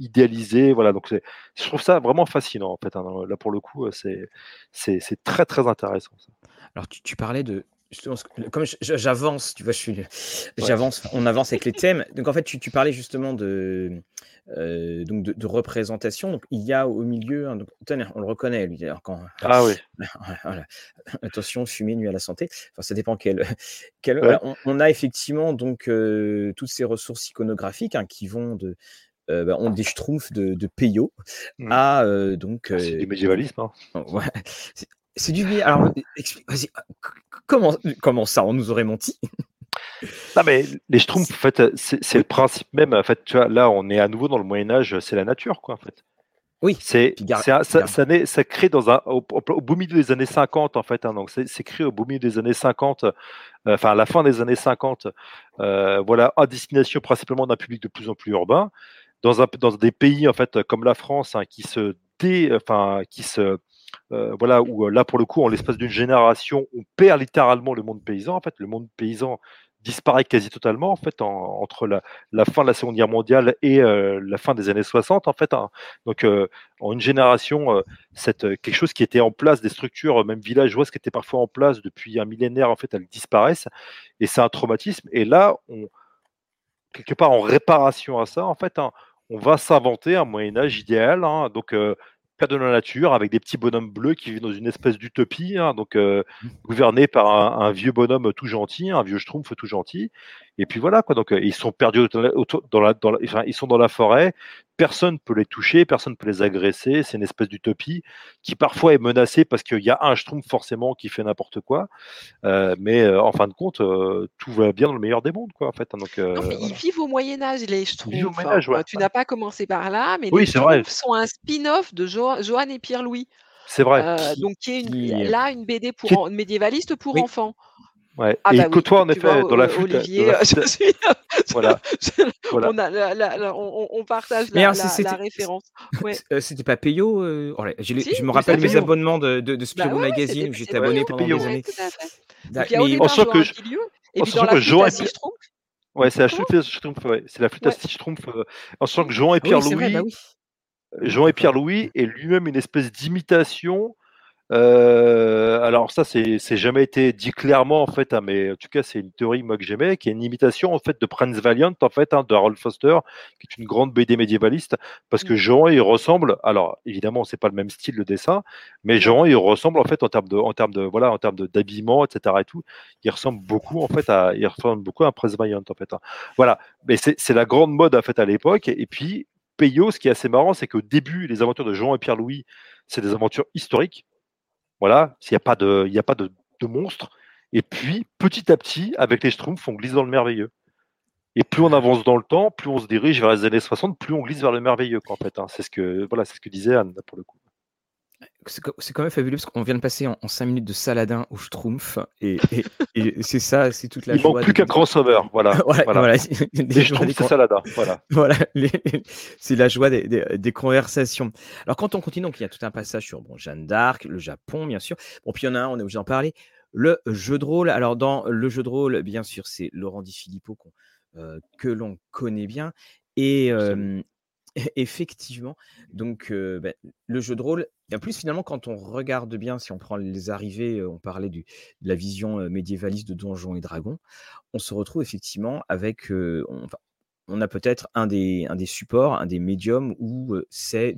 idéalisée. Voilà. Donc, je trouve ça vraiment fascinant, en fait. Hein. Là, pour le coup, c'est très, très intéressant. Ça. Alors, tu parlais de... Comme j'avance, tu vois, j'avance, on avance avec les thèmes. Donc, en fait, tu parlais justement de représentation. Donc, il y a au milieu, hein, donc, on le reconnaît, lui, d'ailleurs. Oui. Voilà. Attention, fumer nuit à la santé. Enfin, ça dépend quel ouais. Voilà, on a effectivement donc toutes ces ressources iconographiques, hein, qui vont de... on des schtroumpfs de Peyo à... c'est du médiévalisme. Hein. Ouais. C'est du biais. Alors, explique, vas-y, comment ça, on nous aurait menti? Non, mais les schtroumpfs, en fait, c'est le principe même. En fait, tu vois, là, on est à nouveau dans le Moyen-Âge, c'est la nature, quoi, en fait. Oui. Ça crée au beau milieu des années 50, en fait. Hein, donc, c'est créé au beau milieu des années 50, à la fin des années 50, voilà, à destination principalement d'un public de plus en plus urbain, dans des pays, en fait, comme la France, hein, où là, pour le coup, en l'espace d'une génération, on perd littéralement le monde paysan. En fait, le monde paysan disparaît quasi totalement en fait entre la fin de la Seconde Guerre mondiale et la fin des années 60 en fait. Hein. Donc en une génération, quelque chose qui était en place, des structures même villageoises qui étaient parfois en place depuis un millénaire en fait, elles disparaissent et c'est un traumatisme. Et là, quelque part en réparation à ça en fait, hein, on va s'inventer un Moyen Âge idéal. Hein, donc de la nature avec des petits bonhommes bleus qui vivent dans une espèce d'utopie, hein, donc gouverné par un vieux bonhomme tout gentil, un vieux schtroumpf tout gentil, et puis voilà quoi. Donc ils sont perdus ils sont dans la forêt, personne peut les toucher, personne peut les agresser, c'est une espèce d'utopie qui parfois est menacée parce qu'il y a un schtroumpf forcément qui fait n'importe quoi, mais en fin de compte tout va bien dans le meilleur des mondes quoi en fait. Hein, donc non, mais ils vivent au Moyen-Âge les schtroumpfs, ouais. Tu n'as pas commencé par là, mais oui, les schtroumpfs sont un spin-off de Johan et Pierre-Louis. C'est vrai. Donc, qui est une BD pour médiévaliste pour enfants. Ouais. Ah, et bah, côtoie en effet vois, dans la foule. Olivier, voilà. On partage la référence. Ouais. C'était pas Peyo. Je me rappelle mes abonnements de Spirou Magazine où j'étais abonné pendant des années. En sachant que Johan et Schtroumpf. Ouais, c'est la flûte à Schtroumpf. C'est la flûte à Schtroumpf. En sachant que Johan et Pierre-Louis. Jean et Pierre-Louis est lui-même une espèce d'imitation. Alors ça, c'est jamais été dit clairement en fait, hein, mais en tout cas c'est une théorie moi que j'aimais, qui est une imitation en fait de Prince Valiant en fait, hein, de Harold Foster, qui est une grande BD médiévaliste, parce que Jean il ressemble. Alors évidemment c'est pas le même style de dessin, mais Jean il ressemble en fait en termes de d'habillement etc et tout, il ressemble beaucoup à Prince Valiant en fait. Hein. Voilà, mais c'est la grande mode en fait à l'époque et puis. Peyo, ce qui est assez marrant, c'est qu'au début, les aventures de Jean et Pierre-Louis, c'est des aventures historiques. Voilà, il n'y a pas de monstre. Et puis, petit à petit, avec les Schtroumpfs, on glisse dans le merveilleux. Et plus on avance dans le temps, plus on se dirige vers les années 60, plus on glisse vers le merveilleux. En fait, hein. C'est ce que disait Anne, pour le coup. C'est quand même fabuleux parce qu'on vient de passer en 5 minutes de Saladin au Schtroumpf et c'est ça, c'est toute la joie. Il manque plus qu'un crossover, voilà. Voilà. Les Schtroumpfs, c'est Saladin, voilà. Voilà, c'est la joie des conversations. Alors quand on continue, donc, il y a tout un passage sur Jeanne d'Arc, le Japon, bien sûr. Bon, puis il y en a un, on est obligé d'en parler. Le jeu de rôle, alors dans le jeu de rôle, bien sûr, c'est Laurent Di Filippo que l'on connaît bien et... effectivement, donc le jeu de rôle, et en plus finalement quand on regarde bien, si on prend les arrivées, on parlait de la vision médiévaliste de Donjons et Dragons, on se retrouve effectivement avec, on a peut-être un des supports, un des médiums où ce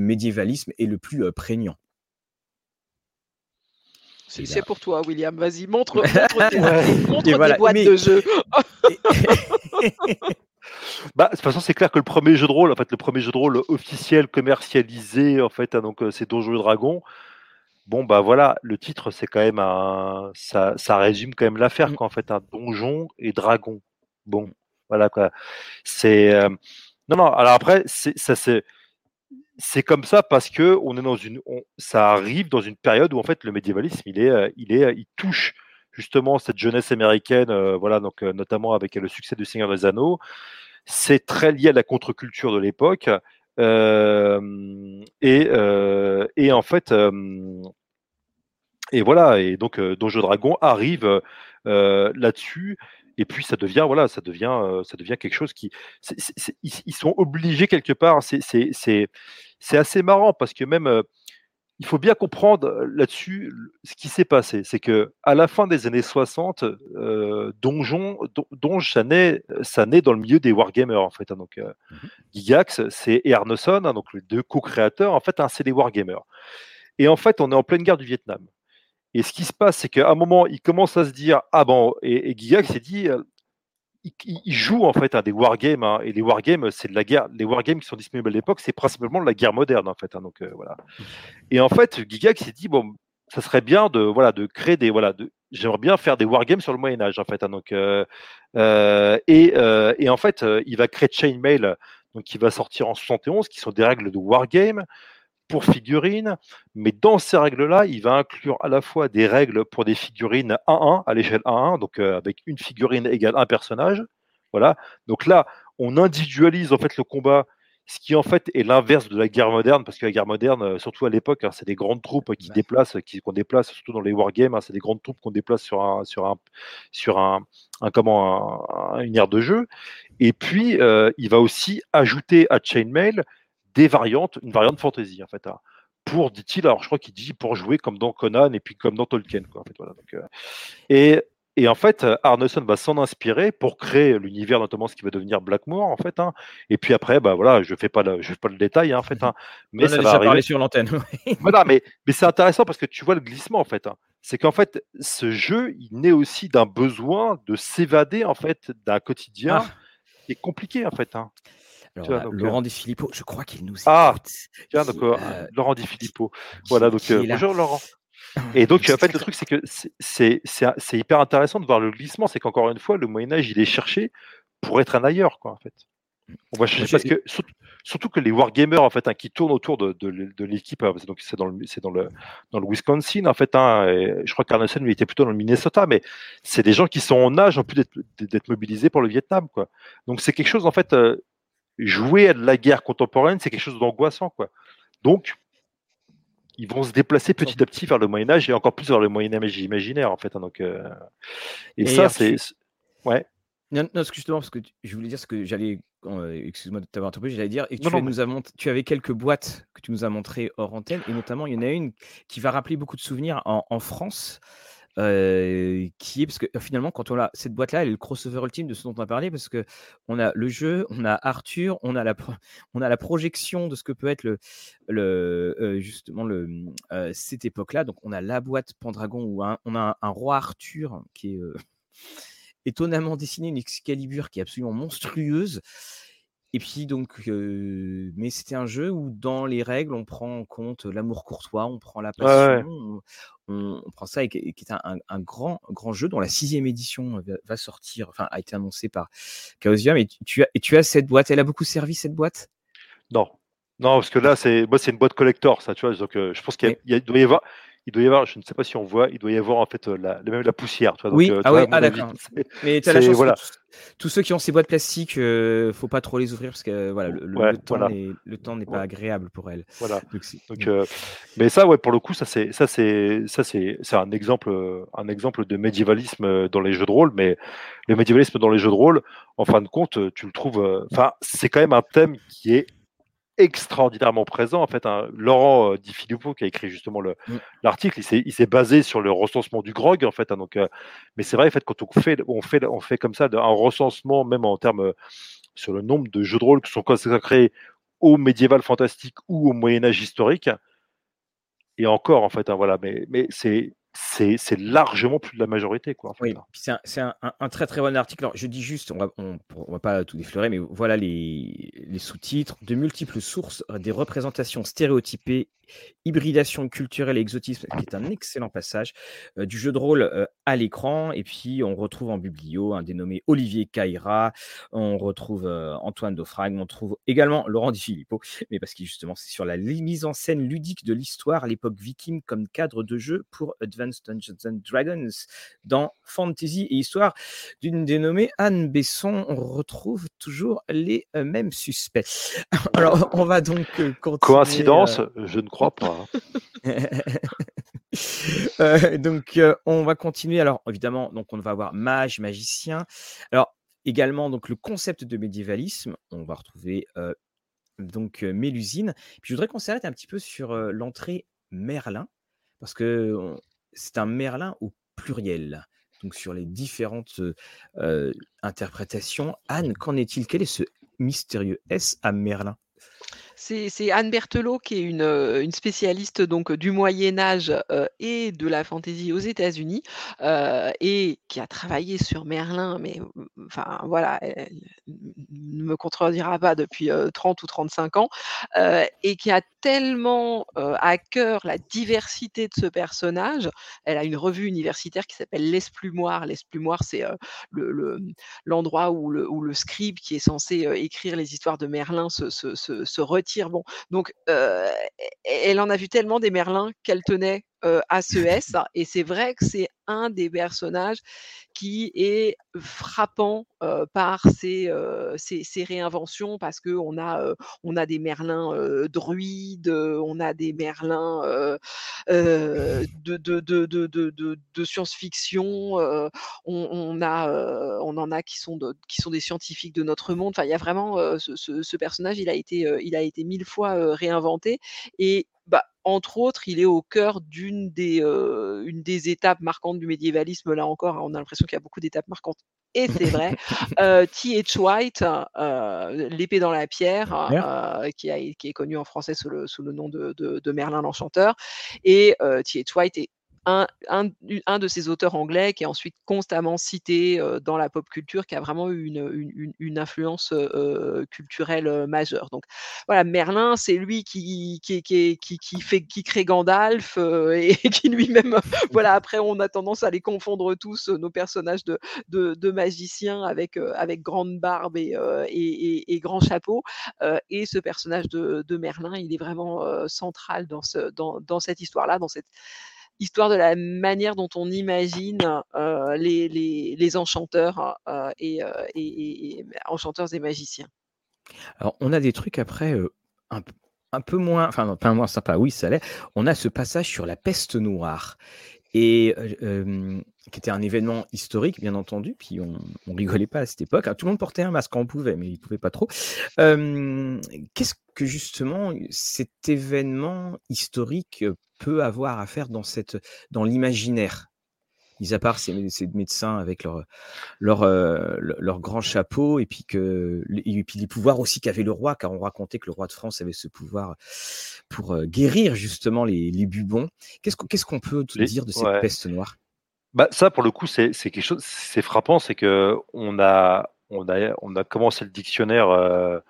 médiévalisme est le plus prégnant. C'est pour toi, William. Vas-y, montre tes boîtes de jeu. Bah, de toute façon, c'est clair que le premier jeu de rôle officiel commercialisé, en fait, hein, donc c'est Donjons et Dragons. Bon, bah voilà, le titre, c'est quand même ça résume quand même l'affaire, quoi, en fait, hein, Donjons et Dragons. Bon, voilà quoi. C'est Alors après, c'est comme ça parce que ça arrive dans une période où en fait le médiévalisme il touche justement cette jeunesse américaine, notamment avec le succès du Seigneur des Anneaux. C'est très lié à la contre-culture de l'époque et en fait et voilà, et donc Donjons et Dragons arrive là-dessus. Et puis ça devient quelque chose qui ils sont obligés quelque part. C'est assez marrant parce que même il faut bien comprendre là-dessus ce qui s'est passé, c'est que à la fin des années 60, Donjon ça naît dans le milieu des wargamers en fait. Hein, donc Gygax et Arneson, hein, donc les deux co-créateurs en fait, hein, c'est les wargamers. Et en fait, on est en pleine guerre du Vietnam. Et ce qui se passe, c'est qu'à un moment, il commence à se dire et Gygax s'est dit, il joue en fait à des wargames, hein, et les wargames, c'est de la guerre. Les wargames qui sont disponibles à l'époque, c'est principalement de la guerre moderne en fait. Hein, donc voilà. Et en fait, Gygax s'est dit ça serait bien de créer des j'aimerais bien faire des wargames sur le Moyen Âge en fait. Hein, donc et en fait, il va créer Chainmail, donc qui va sortir en 71, qui sont des règles de wargame pour figurines, mais dans ces règles-là, il va inclure à la fois des règles pour des figurines 1-1, à l'échelle 1-1, donc avec une figurine égale un personnage. Voilà. Donc là, on individualise en fait le combat, Ce qui, en fait, est l'inverse de la guerre moderne, parce que la guerre moderne, surtout à l'époque, hein, c'est des grandes troupes qui déplacent, qu'on déplace, surtout dans les wargames, hein, c'est des grandes troupes qu'on déplace sur une aire de jeu. Et puis, il va aussi ajouter à Chainmail une variante fantasy, en fait. Hein, pour, dit-il, alors je crois qu'il dit pour jouer comme dans Conan et puis comme dans Tolkien, quoi. En fait, voilà, donc, Et en fait, Arneson va s'en inspirer pour créer l'univers, notamment ce qui va devenir Blackmoor, en fait. Hein. Et puis après, bah voilà, je fais pas le détail, hein, en fait. Hein. Mais on a déjà parlé sur l'antenne. Voilà, mais c'est intéressant parce que tu vois le glissement, en fait. Hein. C'est qu'en fait, ce jeu, il naît aussi d'un besoin de s'évader, en fait, d'un quotidien qui est compliqué, en fait. Hein. Alors, vois, donc, Laurent Di Filippo, je crois qu'il nous écoute. Ah, tiens, donc Laurent Di Filippo. Voilà, donc bonjour Laurent. Et donc, en fait, le truc, c'est que c'est hyper intéressant de voir le glissement. C'est qu'encore une fois, le Moyen-Âge, il est cherché pour être un ailleurs, quoi, en fait. On va chercher parce que, surtout que les wargamers, en fait, hein, qui tournent autour de l'équipe, hein, donc c'est dans le Wisconsin, en fait. Hein, et je crois qu'Arneson, il était plutôt dans le Minnesota, mais c'est des gens qui sont en âge, en plus d'être mobilisés pour le Vietnam, quoi. Donc, c'est quelque chose, en fait, jouer à de la guerre contemporaine, c'est quelque chose d'angoissant, quoi. Donc, ils vont se déplacer petit à petit vers le Moyen-Âge et encore plus vers le Moyen-Âge imaginaire, en fait. Hein, donc, et ça, ensuite, c'est... Ouais. Non, justement, parce que je voulais dire ce que j'allais... Excuse-moi de t'avoir interrompu, j'allais dire... Tu avais quelques boîtes que tu nous as montrées hors antenne, et notamment, il y en a une qui va rappeler beaucoup de souvenirs en France... qui est parce que finalement quand on a cette boîte là, elle est le crossover ultime de ce dont on a parlé, parce que on a le jeu, on a Arthur, on a la projection de ce que peut être justement cette époque là. Donc on a la boîte Pendragon où on a un roi Arthur qui est étonnamment dessiné, une Excalibur qui est absolument monstrueuse. Et puis donc, mais c'était un jeu où dans les règles, on prend en compte l'amour courtois, on prend la passion, on prend ça, et qui est un grand jeu dont la 6e édition va sortir, enfin a été annoncée par Chaosium. Et tu as cette boîte, elle a beaucoup servi cette boîte ? Non, parce que là c'est une boîte collector, ça, tu vois. Donc je pense qu'il doit y avoir, je ne sais pas si on voit, il doit y avoir en fait même la poussière. Tu vois, donc, oui, d'accord. Mais tu as la chance que tous ceux qui ont ces boîtes plastiques, faut pas trop les ouvrir parce que le temps n'est pas agréable pour elles. Voilà. Donc, mais ça, ouais, pour le coup, c'est un exemple de médiévalisme dans les jeux de rôle. Mais le médiévalisme dans les jeux de rôle, en fin de compte, tu le trouves. Enfin, c'est quand même un thème qui est extraordinairement présent, en fait. Hein, Laurent Di Filippo, qui a écrit justement l'article, il s'est basé sur le recensement du Grog, en fait. Hein, donc, mais c'est vrai, en fait, quand on fait comme ça un recensement, même en termes sur le nombre de jeux de rôle qui sont consacrés au médiéval fantastique ou au Moyen-Âge historique, et encore, en fait, hein, voilà, mais c'est largement plus de la majorité, quoi, en fait. Oui, c'est un très très bon article. Alors, je dis juste, on va pas tout défleurer, mais voilà les sous-titres. De multiples sources, des représentations stéréotypées, hybridation culturelle et exotisme, qui est un excellent passage du jeu de rôle à l'écran. Et puis on retrouve en biblio un dénommé Olivier Kaïra, on retrouve Antoine Dauphragne, on trouve également Laurent Di Filippo, mais parce que justement c'est sur la mise en scène ludique de l'histoire à l'époque viking comme cadre de jeu pour Advanced Dungeons and Dragons dans Fantasy et Histoire d'une dénommée Anne Besson. On retrouve toujours les mêmes suspects. Alors on va donc continuer. Coïncidence, je ne crois pas. Donc, on va continuer. Alors, évidemment, donc on va avoir mage, magicien. Alors, également, donc le concept de médiévalisme. On va retrouver Mélusine. Puis, je voudrais qu'on s'arrête un petit peu sur l'entrée Merlin, parce que c'est un Merlin au pluriel. Donc, sur les différentes interprétations. Anne, qu'en est-il ? Quel est ce mystérieux S à Merlin ? C'est Anne Berthelot qui est une spécialiste donc du Moyen-Âge et de la fantasy aux États-Unis et qui a travaillé sur Merlin, mais enfin voilà, elle ne me contredira pas depuis 30 ou 35 ans et qui a tellement à cœur la diversité de ce personnage. Elle a une revue universitaire qui s'appelle l'Esplumoir. L'Esplumoir, c'est l'endroit où le scribe qui est censé écrire les histoires de Merlin se retire. Bon, donc elle en a vu tellement des Merlins qu'elle tenait ACES, et c'est vrai que c'est un des personnages qui est frappant par ses réinventions, parce que on a des Merlins druides, on a des Merlins de science-fiction, on en a qui sont des scientifiques de notre monde. Enfin, il y a vraiment ce personnage, il a été 1000 fois réinventé, et entre autres, il est au cœur d'une des étapes marquantes du médiévalisme. Là encore, on a l'impression qu'il y a beaucoup d'étapes marquantes. Et c'est vrai. T.H. White, l'épée dans la pierre, qui est connu en français sous le nom de Merlin l'Enchanteur. Et T.H. White est un de ces auteurs anglais qui est ensuite constamment cité dans la pop culture, qui a vraiment eu une influence culturelle majeure. Donc voilà, Merlin, c'est lui qui crée Gandalf et qui lui-même, voilà. Après, on a tendance à les confondre tous, nos personnages de magiciens avec grande barbe et grand chapeau. Et ce personnage de Merlin, il est vraiment central dans cette histoire-là, dans cette histoire de la manière dont on imagine les enchanteurs et enchanteurs et magiciens. Alors, on a des trucs après un peu moins, enfin non, pas moins sympa, oui, ça l'est. On a ce passage sur la peste noire, et qui était un événement historique, bien entendu, puis on rigolait pas à cette époque. Alors, tout le monde portait un masque quand on pouvait, mais il pouvait pas trop. Qu'est-ce que justement cet événement historique peut avoir à faire dans l'imaginaire, mis à part ces médecins avec leur grand chapeau, et puis les pouvoirs aussi qu'avait le roi, car on racontait que le roi de France avait ce pouvoir pour guérir justement les bubons. Qu'est-ce qu'on peut dire de cette peste noire ? Bah, ça, pour le coup, c'est quelque chose, c'est frappant, c'est que on a commencé le dictionnaire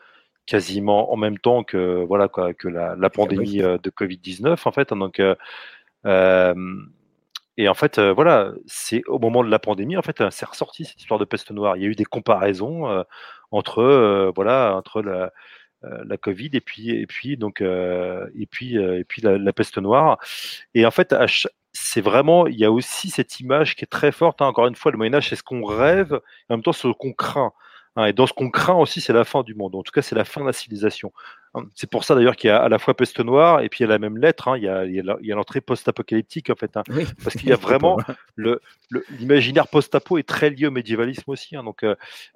quasiment en même temps que la pandémie de Covid-19, en fait. Donc et en fait c'est au moment de la pandémie, en fait, c'est ressorti, cette histoire de peste noire. Il y a eu des comparaisons entre la Covid et puis la peste noire. Et en fait, c'est vraiment, il y a aussi cette image qui est très forte, hein. Encore une fois, le Moyen Âge, c'est ce qu'on rêve et en même temps ce qu'on craint. Et dans ce qu'on craint aussi, c'est la fin du monde. En tout cas, c'est la fin de la civilisation. C'est pour ça d'ailleurs qu'il y a à la fois peste noire et puis il y a la même lettre. Hein, il y a l'entrée post-apocalyptique, en fait, hein, oui. Parce qu'il y a vraiment l'imaginaire post-apo est très lié au médiévalisme aussi. Hein, donc,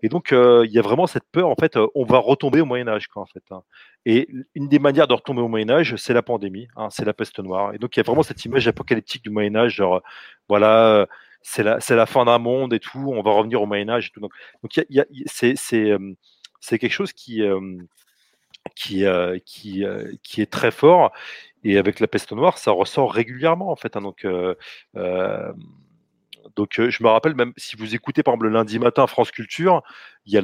il y a vraiment cette peur. En fait, on va retomber au Moyen Âge, quoi, en fait. Hein. Et une des manières de retomber au Moyen Âge, c'est la pandémie, hein, c'est la peste noire. Et donc, il y a vraiment cette image apocalyptique du Moyen Âge, genre c'est la fin d'un monde et tout, on va revenir au Moyen-Âge et tout. Donc c'est quelque chose qui est très fort, et avec la peste noire, ça ressort régulièrement, en fait. Hein, donc je me rappelle, même si vous écoutez par exemple le lundi matin France Culture, il y a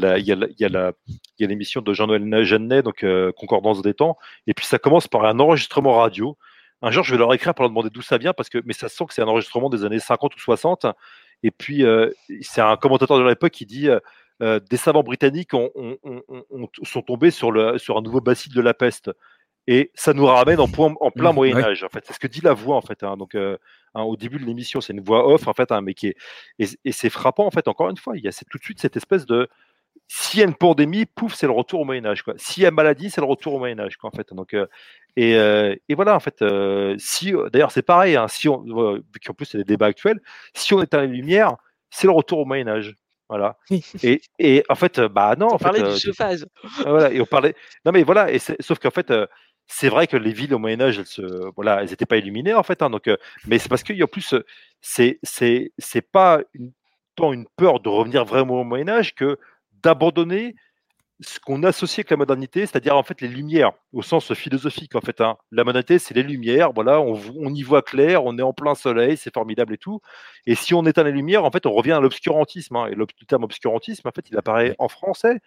l'émission de Jean-Noël Jeannet, donc Concordance des temps, et puis ça commence par un enregistrement radio. Un jour, je vais leur écrire pour leur demander d'où ça vient, mais ça sent que c'est un enregistrement des années 50 ou 60. Et puis, c'est un commentateur de l'époque qui dit des savants britanniques sont tombés sur un nouveau bacille de la peste. Et ça nous ramène en plein Moyen-Âge, en fait. C'est ce que dit la voix, en fait. Hein. Donc, au début de l'émission, c'est une voix off, en fait, hein, mais et c'est frappant, en fait, encore une fois. Il y a tout de suite cette espèce de. S'il y a une pandémie, pouf, c'est le retour au Moyen-Âge, quoi. S'il y a maladie, c'est le retour au Moyen-Âge, quoi, en fait. Donc, et voilà, en fait, si, d'ailleurs, c'est pareil, hein, si on, vu qu'en plus, c'est des débats actuels, si on éteint les lumières, c'est le retour au Moyen-Âge. Voilà. Et en fait, bah non, en fait. On parlait du chauffage. Voilà, et on parlait. Non, mais voilà, sauf qu'en fait, c'est vrai que les villes au Moyen-Âge, elles n'étaient pas illuminées, en fait. Hein, donc, mais c'est parce qu'il y a plus, c'est pas tant une peur de revenir vraiment au Moyen-Âge que d'abandonner ce qu'on associait avec la modernité, c'est-à-dire en fait les lumières, au sens philosophique, en fait. Hein. La modernité, c'est les lumières, voilà, on y voit clair, on est en plein soleil, c'est formidable et tout. Et si on éteint les lumières, en fait, on revient à l'obscurantisme. Hein. Et le terme obscurantisme, en fait, il apparaît en français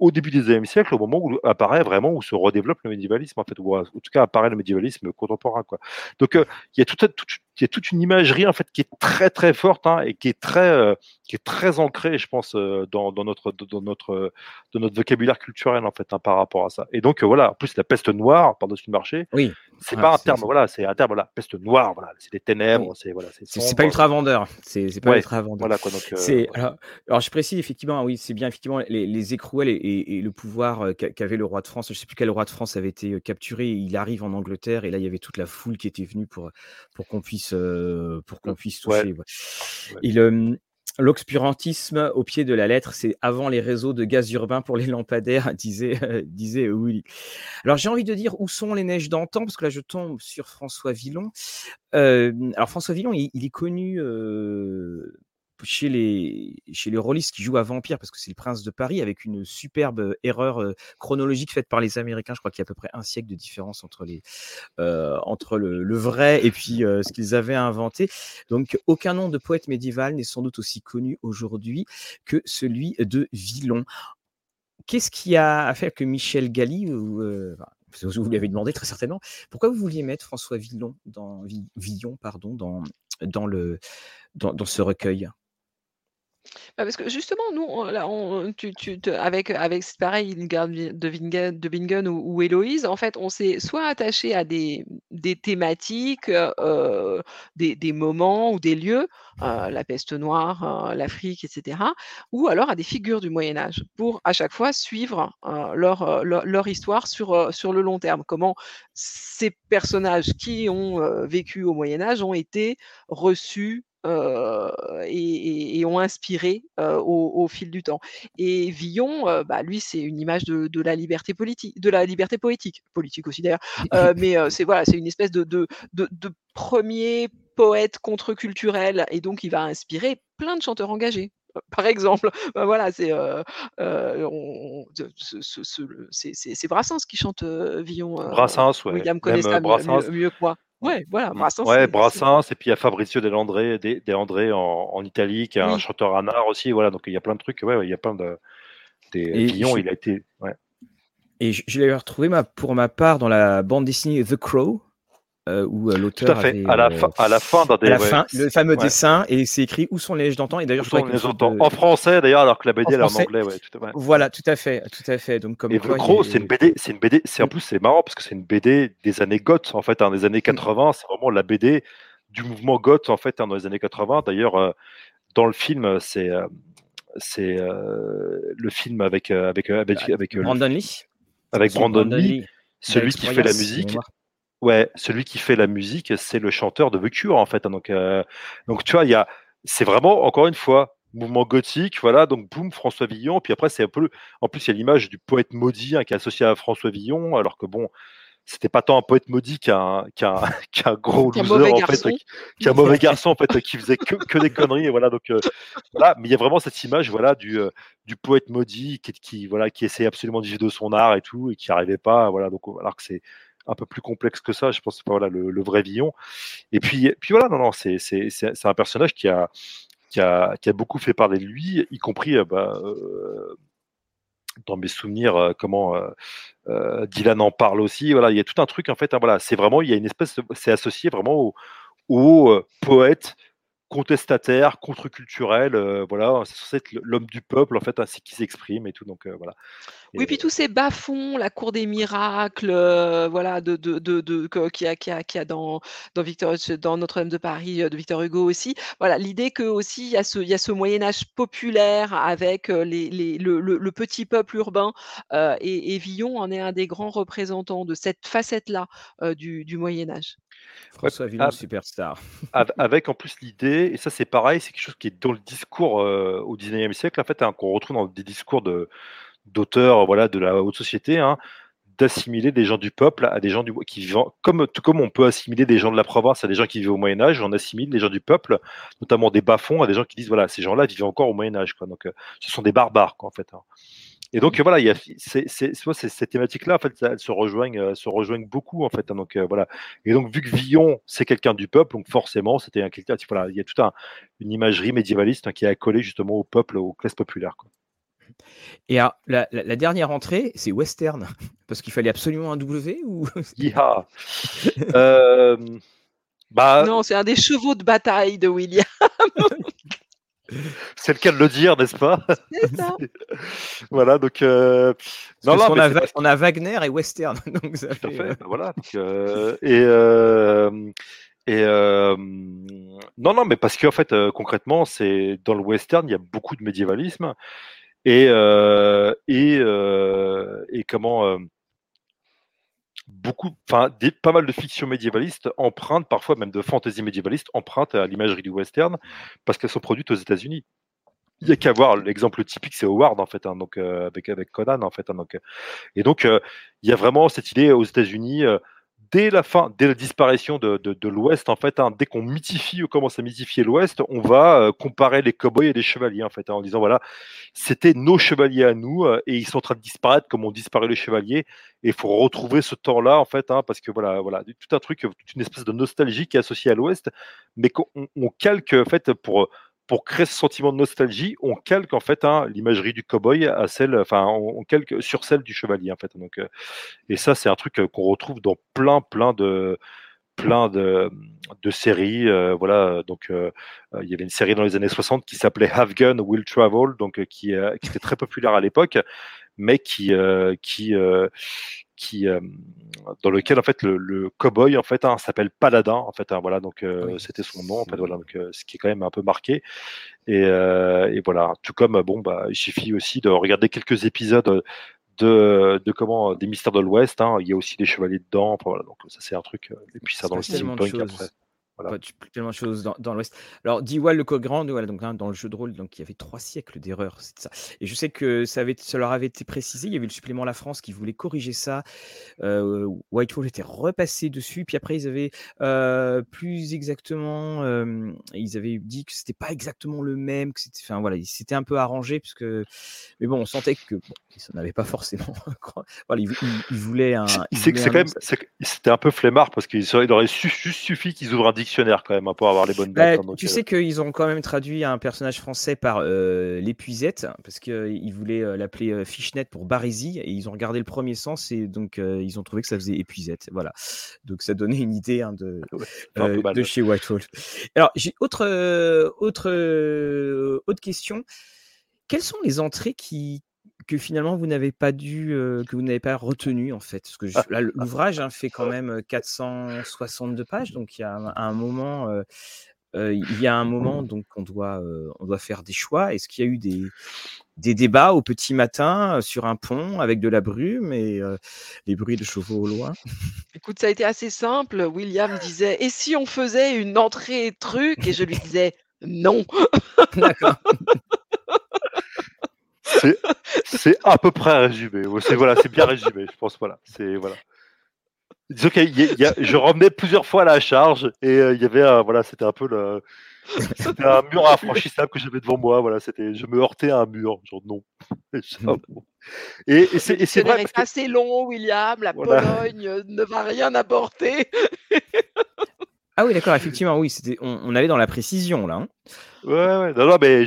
au début du XIXe siècle, au moment où apparaît vraiment, où se redéveloppe le médiévalisme, en fait, ou en tout cas apparaît le médiévalisme contemporain, quoi. Donc, il y a toute qu'il y a toute une imagerie en fait qui est très très forte hein, et qui est très ancrée, je pense, dans notre vocabulaire culturel en fait hein, par rapport à ça. Et donc voilà, en plus la peste noire par-dessus le marché, oui, c'est pas un terme, voilà, c'est un terme, voilà, peste noire, voilà, c'est des ténèbres, oui. C'est voilà, c'est pas ultra vendeur, c'est pas ultra vendeur. Voilà quoi, donc c'est alors je précise effectivement, oui, c'est bien effectivement les écrouelles et le pouvoir qu'avait le roi de France. Je sais plus quel roi de France avait été capturé. Il arrive en Angleterre et là il y avait toute la foule qui était venue pour qu'on puisse toucher. Ouais. Ouais. Et l'obscurantisme au pied de la lettre, c'est avant les réseaux de gaz urbain pour les lampadaires, disait Willy. Alors j'ai envie de dire où sont les neiges d'antan, parce que là je tombe sur François Villon. Alors François Villon, il est connu chez les rôlistes qui jouent à vampire, parce que c'est le prince de Paris, avec une superbe erreur chronologique faite par les Américains. Je crois qu'il y a à peu près un siècle de différence entre le vrai et puis ce qu'ils avaient inventé. Donc aucun nom de poète médiéval n'est sans doute aussi connu aujourd'hui que celui de Villon. Qu'est-ce qui a fait que Michel Galli, vous l'avez demandé très certainement, pourquoi vous vouliez mettre François Villon dans ce recueil? Parce que justement, nous, avec pareil, Hildegard de Bingen ou Héloïse, en fait, on s'est soit attaché à des thématiques, des moments ou des lieux, la peste noire, l'Afrique, etc., ou alors à des figures du Moyen-Âge, pour à chaque fois suivre leur histoire sur le long terme. Comment ces personnages qui ont vécu au Moyen-Âge ont été reçus et ont inspiré au fil du temps. Et Villon, lui, c'est une image de la liberté politique, de la liberté poétique aussi d'ailleurs. Mais c'est une espèce de premier poète contre-culturel, et donc il va inspirer plein de chanteurs engagés. Par exemple, c'est Brassens qui chante Villon. Brassens, oui. William connaît ça mieux que moi. Ouais, voilà, Brassens. Ouais, Brassens, et puis il y a Fabrizio De André en Italie, qui est un chanteur anard aussi, voilà, donc il y a plein de trucs, il y a plein de. Villon, il a été. Ouais. Et je l'ai retrouvé pour ma part dans la bande dessinée The Crow, où l'auteur. Tout à fait, avait, à la fin, le fameux dessin, et c'est écrit Où sont les neiges d'antan, et d'ailleurs je crois en français d'ailleurs, alors que la BD elle est en anglais, Voilà, tout à fait. Donc comme le Croc, c'est une BD, c'est en plus c'est marrant parce que c'est une BD des années goth en fait, hein, des années 80, c'est vraiment la BD du mouvement goth en fait, hein, dans les années 80. D'ailleurs dans le film c'est le film avec Brandon Lee. Avec Brandon Lee, celui qui fait la musique. Ouais, celui qui fait la musique, c'est le chanteur de The Cure en fait. Hein, donc tu vois, c'est vraiment encore une fois mouvement gothique, voilà. Donc boum, François Villon. Puis après, c'est un peu, en plus il y a l'image du poète maudit hein, qui est associé à François Villon, alors que bon, c'était pas tant un poète maudit qu'un gros loser en fait, qu'un mauvais garçon en fait, qui faisait que des conneries. Et voilà, donc voilà. Mais il y a vraiment cette image, voilà, du poète maudit qui essayait absolument de vivre de son art et tout, et qui arrivait pas, voilà. Donc alors que c'est un peu plus complexe que ça, je pense, voilà, le vrai Villon. Et puis voilà, non, c'est un personnage qui a beaucoup fait parler de lui, y compris dans mes souvenirs, Dylan en parle aussi. Voilà, il y a tout un truc en fait. Hein, voilà, c'est vraiment, il y a une espèce, c'est associé vraiment au poète contestataire, contre-culturel, c'est censé être l'homme du peuple, en fait, ainsi qu'il s'exprime et tout, donc voilà. Et oui, puis tous ces bas-fonds, la cour des miracles, qu'il y a dans Notre-Dame de Paris, de Victor Hugo aussi, voilà, l'idée que aussi il y a ce Moyen-Âge populaire avec le petit peuple urbain, et Villon en est un des grands représentants de cette facette-là du Moyen-Âge. François Villon, superstar. Avec en plus l'idée, et ça c'est pareil, c'est quelque chose qui est dans le discours au 19e siècle, en fait, hein, qu'on retrouve dans des discours d'auteurs de la haute société, hein, d'assimiler des gens du peuple à des gens qui vivent, comme on peut assimiler des gens de la province à des gens qui vivent au Moyen-Âge, on assimile les gens du peuple, notamment des bas-fonds, à des gens qui disent, voilà, ces gens-là vivent encore au Moyen-Âge, quoi. Donc ce sont des barbares, quoi, en fait. Hein. Et donc voilà, il y a ces thématiques-là, en fait, elles se rejoignent beaucoup, en fait. Hein, donc voilà. Et donc vu que Villon, c'est quelqu'un du peuple, donc forcément, c'était un quelqu'un. Voilà, il y a toute une imagerie médiévaliste, hein, qui est accolée justement au peuple, aux classes populaires, quoi. Et alors, la dernière entrée, c'est western, parce qu'il fallait absolument un W ou. Bah, non, c'est un des chevaux de bataille de William. C'est le cas de le dire, n'est-ce pas? C'est ça. Voilà, donc. On a Wagner et Western. Donc ça tout à fait. Voilà. Donc, non, mais parce qu'en fait, concrètement, c'est dans le Western, il y a beaucoup de médiévalisme beaucoup, enfin, pas mal de fiction médiévaliste emprunte, parfois même de fantaisie médiévaliste emprunte à l'imagerie du western parce qu'elles sont produites aux États-Unis. Il n'y a qu'à voir, l'exemple typique, c'est Howard en fait, hein, donc avec Conan en fait. Hein, donc, et donc il y a vraiment cette idée aux États-Unis dès la disparition de l'Ouest en fait, hein, dès qu'on mythifie ou commence à mythifier l'Ouest, on va comparer les cow-boys et les chevaliers en fait, hein, en disant voilà, c'était nos chevaliers à nous et ils sont en train de disparaître comme ont disparu les chevaliers. Et il faut retrouver ce temps-là, en fait, hein, parce que voilà, tout un truc, toute une espèce de nostalgie qui est associée à l'Ouest, mais qu'on calque, en fait, pour créer ce sentiment de nostalgie, on calque, en fait, hein, l'imagerie du cow-boy à celle, enfin, on calque sur celle du chevalier, en fait. Donc, et ça, c'est un truc qu'on retrouve dans plein de séries, voilà. Donc, il y avait une série dans les années 60 qui s'appelait Have Gun, Will Travel, donc qui était très populaire à l'époque, mais qui dans lequel en fait le cowboy en fait, hein, s'appelle Paladin en fait, hein, voilà, donc oui, c'était son nom en fait, voilà, donc ce qui est quand même un peu marqué et voilà, tout comme bon bah il suffit aussi de regarder quelques épisodes de des Mystères de l'Ouest, hein, il y a aussi des chevaliers dedans, voilà, donc ça c'est un truc, et puis ça dans le steampunk après. Voilà. Tellement de choses dans l'Ouest. Alors, D.Wall le Cogrand, voilà, donc, hein, dans le jeu de rôle, donc, il y avait 3 siècles d'erreurs. C'est ça. Et je sais que ça leur avait été précisé. Il y avait le supplément La France qui voulait corriger ça. White Wolf était repassé dessus. Puis après, ils avaient plus exactement... ils avaient dit que c'était pas exactement le même. Que c'était, enfin, voilà, ils s'étaient un peu arrangés. Parce que... Mais bon, on sentait que ils s'en avaient pas forcément. Voilà, ils voulaient un... C'était un peu flemmard parce qu'il aurait suffi qu'ils ouvrent un dictionnaire quand même pour avoir les bonnes dates. Bah, tu sais qu'ils ont quand même traduit un personnage français par l'épuisette parce qu'ils voulaient l'appeler Fishnet pour Barésie et ils ont regardé le premier sens et donc ils ont trouvé que ça faisait épuisette. Voilà. Donc ça donnait une idée, hein, de chez White Wolf. Alors j'ai autre question. Quelles sont les entrées que finalement vous n'avez pas retenu en fait, parce que là l'ouvrage, hein, fait quand même 462 pages, donc il y a un moment donc on doit faire des choix. Est-ce qu'il y a eu des débats au petit matin sur un pont avec de la brume et les bruits de chevaux au loin? Écoute, ça a été assez simple. William disait et si on faisait une entrée truc, et je lui disais non. D'accord. C'est à peu près résumé. C'est bien résumé, je pense. Voilà, c'est voilà. Disons que je revenais plusieurs fois à la charge et il y avait voilà, c'était un peu c'était un mur infranchissable que j'avais devant moi. Voilà, je me heurtais à un mur, genre non. Et c'est vrai. C'est assez long, William. La voilà. Pologne ne va rien apporter. Ah oui, d'accord, effectivement, oui, c'était on allait dans la précision là. Hein. Ouais, non, mais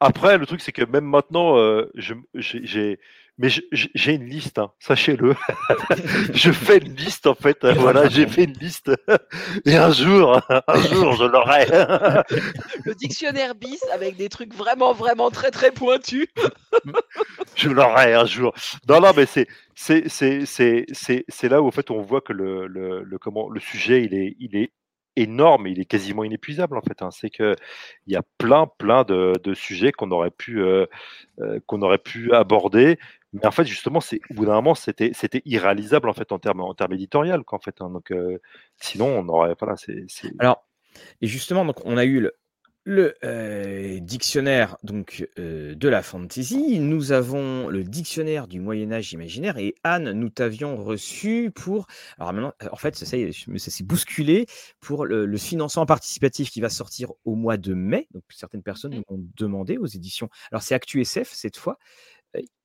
après le truc c'est que même maintenant j'ai une liste, hein, sachez-le. Je fais une liste en fait, voilà, j'ai fait une liste et un jour je l'aurai. Le dictionnaire bis avec des trucs vraiment vraiment très très pointus. Je l'aurai un jour. Non, mais c'est là où en fait on voit que le sujet il est énorme, il est quasiment inépuisable en fait, hein. C'est que il y a plein de sujets qu'on aurait pu aborder, mais en fait justement c'est au bout d'un moment c'était irréalisable en fait en termes éditorial qu'en fait, hein. Donc sinon on aurait voilà, c'est... Alors et justement donc on a eu le dictionnaire donc de la fantasy, nous avons le dictionnaire du Moyen-Âge imaginaire et Anne, nous t'avions reçu pour... Alors maintenant, en fait, ça s'est bousculé pour le financement participatif qui va sortir au mois de mai. Donc certaines personnes nous ont demandé aux éditions. Alors c'est Actu SF cette fois.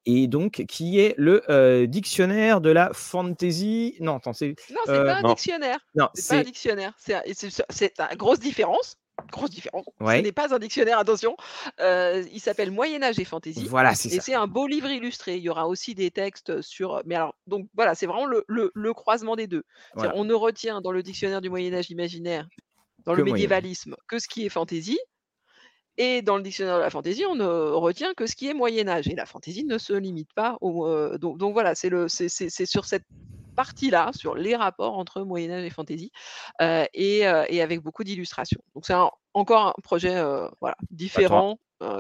Et donc, qui est le dictionnaire de la fantasy. Non, attends, c'est... Non, c'est pas un dictionnaire. Non, c'est pas un dictionnaire. C'est une grosse différence. Grosse différence. Ouais. Ce n'est pas un dictionnaire, attention. Il s'appelle Moyen-Âge et Fantasy. Voilà, c'est ça. Et c'est un beau livre illustré. Il y aura aussi des textes sur... Mais alors, donc voilà, c'est vraiment le croisement des deux. Voilà. On ne retient dans le dictionnaire du Moyen-Âge imaginaire dans le médiévalisme que ce qui est fantaisie. Et dans le dictionnaire de la fantaisie, on ne retient que ce qui est Moyen-Âge. Et la fantaisie ne se limite pas au... donc voilà, c'est sur cette partie-là, sur les rapports entre Moyen-Âge et fantaisie, et avec beaucoup d'illustrations. Donc c'est encore un projet voilà, différent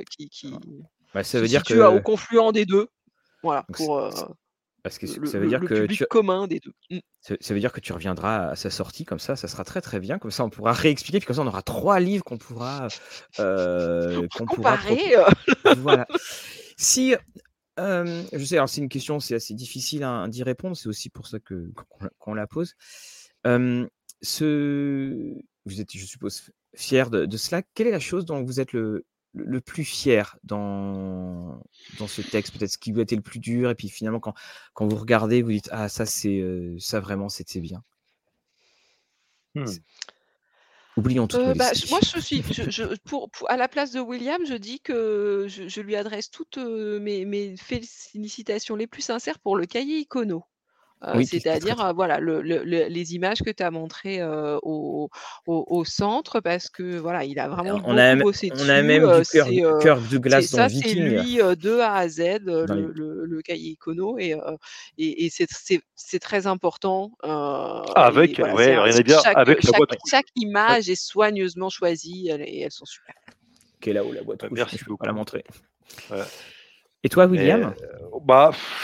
qui bah, ça veut dire situe que... au confluent des deux. Voilà, donc, pour... parce que ça veut dire le public que tu... commun des deux. Ça veut dire que tu reviendras à sa sortie, comme ça sera très très bien, comme ça on pourra réexpliquer, puis comme ça on aura 3 livres qu'on pourra comparer. Voilà. Si je sais, alors c'est une question, c'est assez difficile d'y répondre, c'est aussi pour ça que qu'on la pose. Vous êtes, je suppose, fier de cela. Quelle est la chose dont vous êtes le plus fier dans ce texte, peut-être ce qui vous a été le plus dur, et puis finalement quand vous regardez, vous dites ah ça c'est ça vraiment c'était bien. C'est... Oublions tout. Moi je suis pour à la place de William, je dis que je lui adresse toutes mes félicitations les plus sincères pour le cahier Icono. Oui, c'est-à-dire voilà, les images que tu as montrées au centre, parce que voilà, il a vraiment bossé dessus. On a même du cœur de glace dans Viking. C'est lui de A à Z, le cahier Icono, et c'est très important. Avec, voilà, rien à dire. Chaque image est soigneusement choisie, et elles sont super. Ok, là-haut, la boîte rouge, merci beaucoup. Je ne peux pas la montrer. Voilà. Et toi, William ?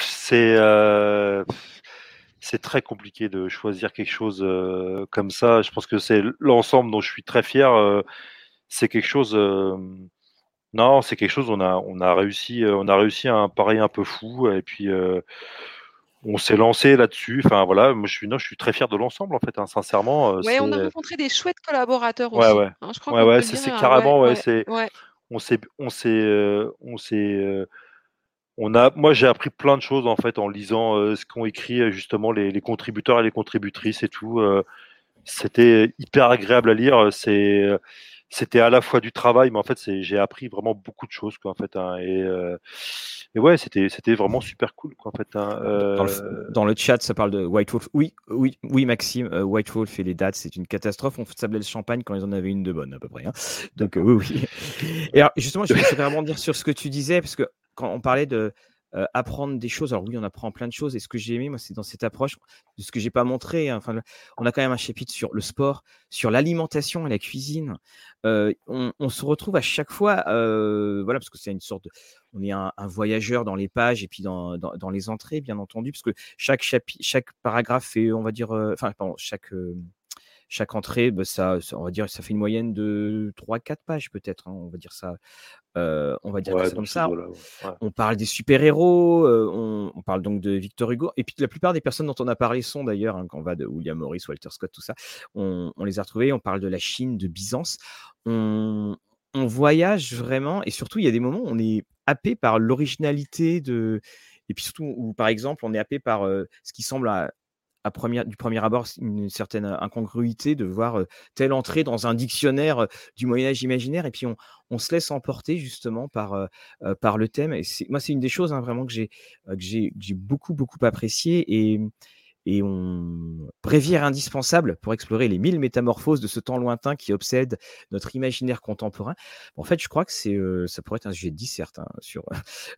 C'est... C'est très compliqué de choisir quelque chose comme ça. Je pense que c'est l'ensemble dont je suis très fier. C'est quelque chose. C'est quelque chose. On a réussi. On a réussi à un pari un peu fou. Et puis on s'est lancé là-dessus. Enfin voilà. Moi je suis très fier de l'ensemble en fait. Hein, sincèrement. Ouais, on a rencontré des chouettes collaborateurs aussi. Ouais. Hein, je crois carrément. Moi, j'ai appris plein de choses en fait en lisant ce qu'ont écrit justement les contributeurs et les contributrices et tout. C'était hyper agréable à lire. C'était à la fois du travail, mais en fait, j'ai appris vraiment beaucoup de choses quoi en fait. Hein, et ouais, c'était vraiment super cool quoi en fait. Hein, dans le chat, ça parle de White Wolf. Oui, Maxime. White Wolf et les dates, c'est une catastrophe. On sablait le champagne quand ils en avaient une de bonne à peu près. Hein. Donc oui. Et alors, justement, je voudrais rebondir sur ce que tu disais parce que. Quand on parlait de apprendre des choses, alors oui, on apprend plein de choses. Et ce que j'ai aimé, moi, c'est dans cette approche de ce que j'ai pas montré. Hein. Enfin, on a quand même un chapitre sur le sport, sur l'alimentation et la cuisine. On se retrouve à chaque fois, voilà, parce que c'est une sorte de, on est un voyageur dans les pages et puis dans les entrées, bien entendu, parce que chaque paragraphe fait, on va dire, chaque entrée, on va dire, ça fait une moyenne de 3-4 pages peut-être. Hein, on va dire ça. On va dire que c'est comme ça. Voilà, ouais. On parle des super-héros, on parle donc de Victor Hugo. Et puis la plupart des personnes dont on a parlé sont d'ailleurs, hein, quand on va de William Morris, Walter Scott, tout ça, on les a retrouvés. On parle de la Chine, de Byzance. On voyage vraiment. Et surtout, il y a des moments où on est happé par l'originalité de. Et puis surtout, où par exemple, on est happé par ce qui semble. Du premier abord, une certaine incongruité de voir telle entrée dans un dictionnaire du Moyen-Âge imaginaire, et puis on se laisse emporter justement par le thème. Et c'est une des choses hein, vraiment que j'ai beaucoup apprécié, et bréviaire indispensable pour explorer les 1000 métamorphoses de ce temps lointain qui obsède notre imaginaire contemporain. En fait, je crois que ça pourrait être un sujet de disserte hein, sur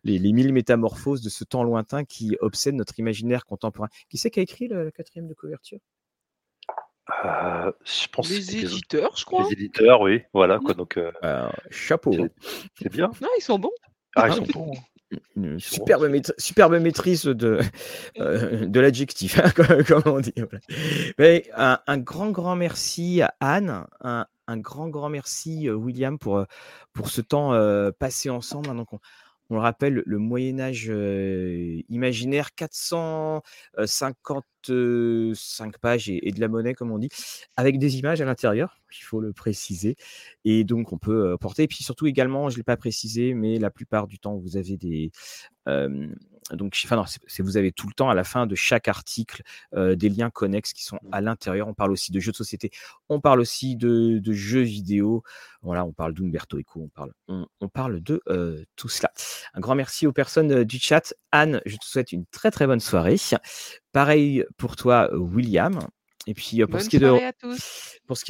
les 1000 métamorphoses de ce temps lointain qui obsède notre imaginaire contemporain. Qui c'est qui a écrit la 4e de couverture ? Je pense les éditeurs, je crois. Les éditeurs, oui. Voilà quoi. Donc chapeau. C'est bien. Non, ils sont bons. Ah, ils sont bons. Une superbe maîtrise de l'adjectif, hein, comme on dit. Voilà. Mais un grand merci à Anne, un grand merci William pour ce temps passé ensemble. Hein, donc on le rappelle, le Moyen-Âge imaginaire, 455 pages et de la monnaie, comme on dit, avec des images à l'intérieur, il faut le préciser. Et donc, on peut porter. Et puis surtout, également, je ne l'ai pas précisé, mais la plupart du temps, vous avez des... vous avez tout le temps, à la fin de chaque article, des liens connexes qui sont à l'intérieur. On parle aussi de jeux de société. On parle aussi de jeux vidéo. Voilà, on parle d'Umberto Eco. On parle de tout cela. Un grand merci aux personnes du chat. Anne, je te souhaite une très, très bonne soirée. Pareil pour toi, William. Et puis pour ce qui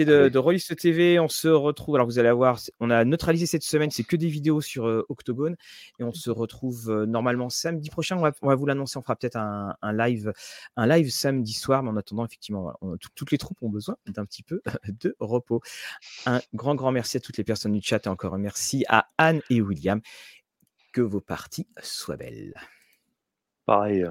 est de Rollist TV, on se retrouve. Alors vous allez avoir, on a neutralisé cette semaine, c'est que des vidéos sur Octogone, et on se retrouve normalement samedi prochain. On va vous l'annoncer, on fera peut-être un live samedi soir, mais en attendant effectivement, toutes les troupes ont besoin d'un petit peu de repos. Un grand merci à toutes les personnes du chat et encore un merci à Anne et William. Que vos parties soient belles. Pareil.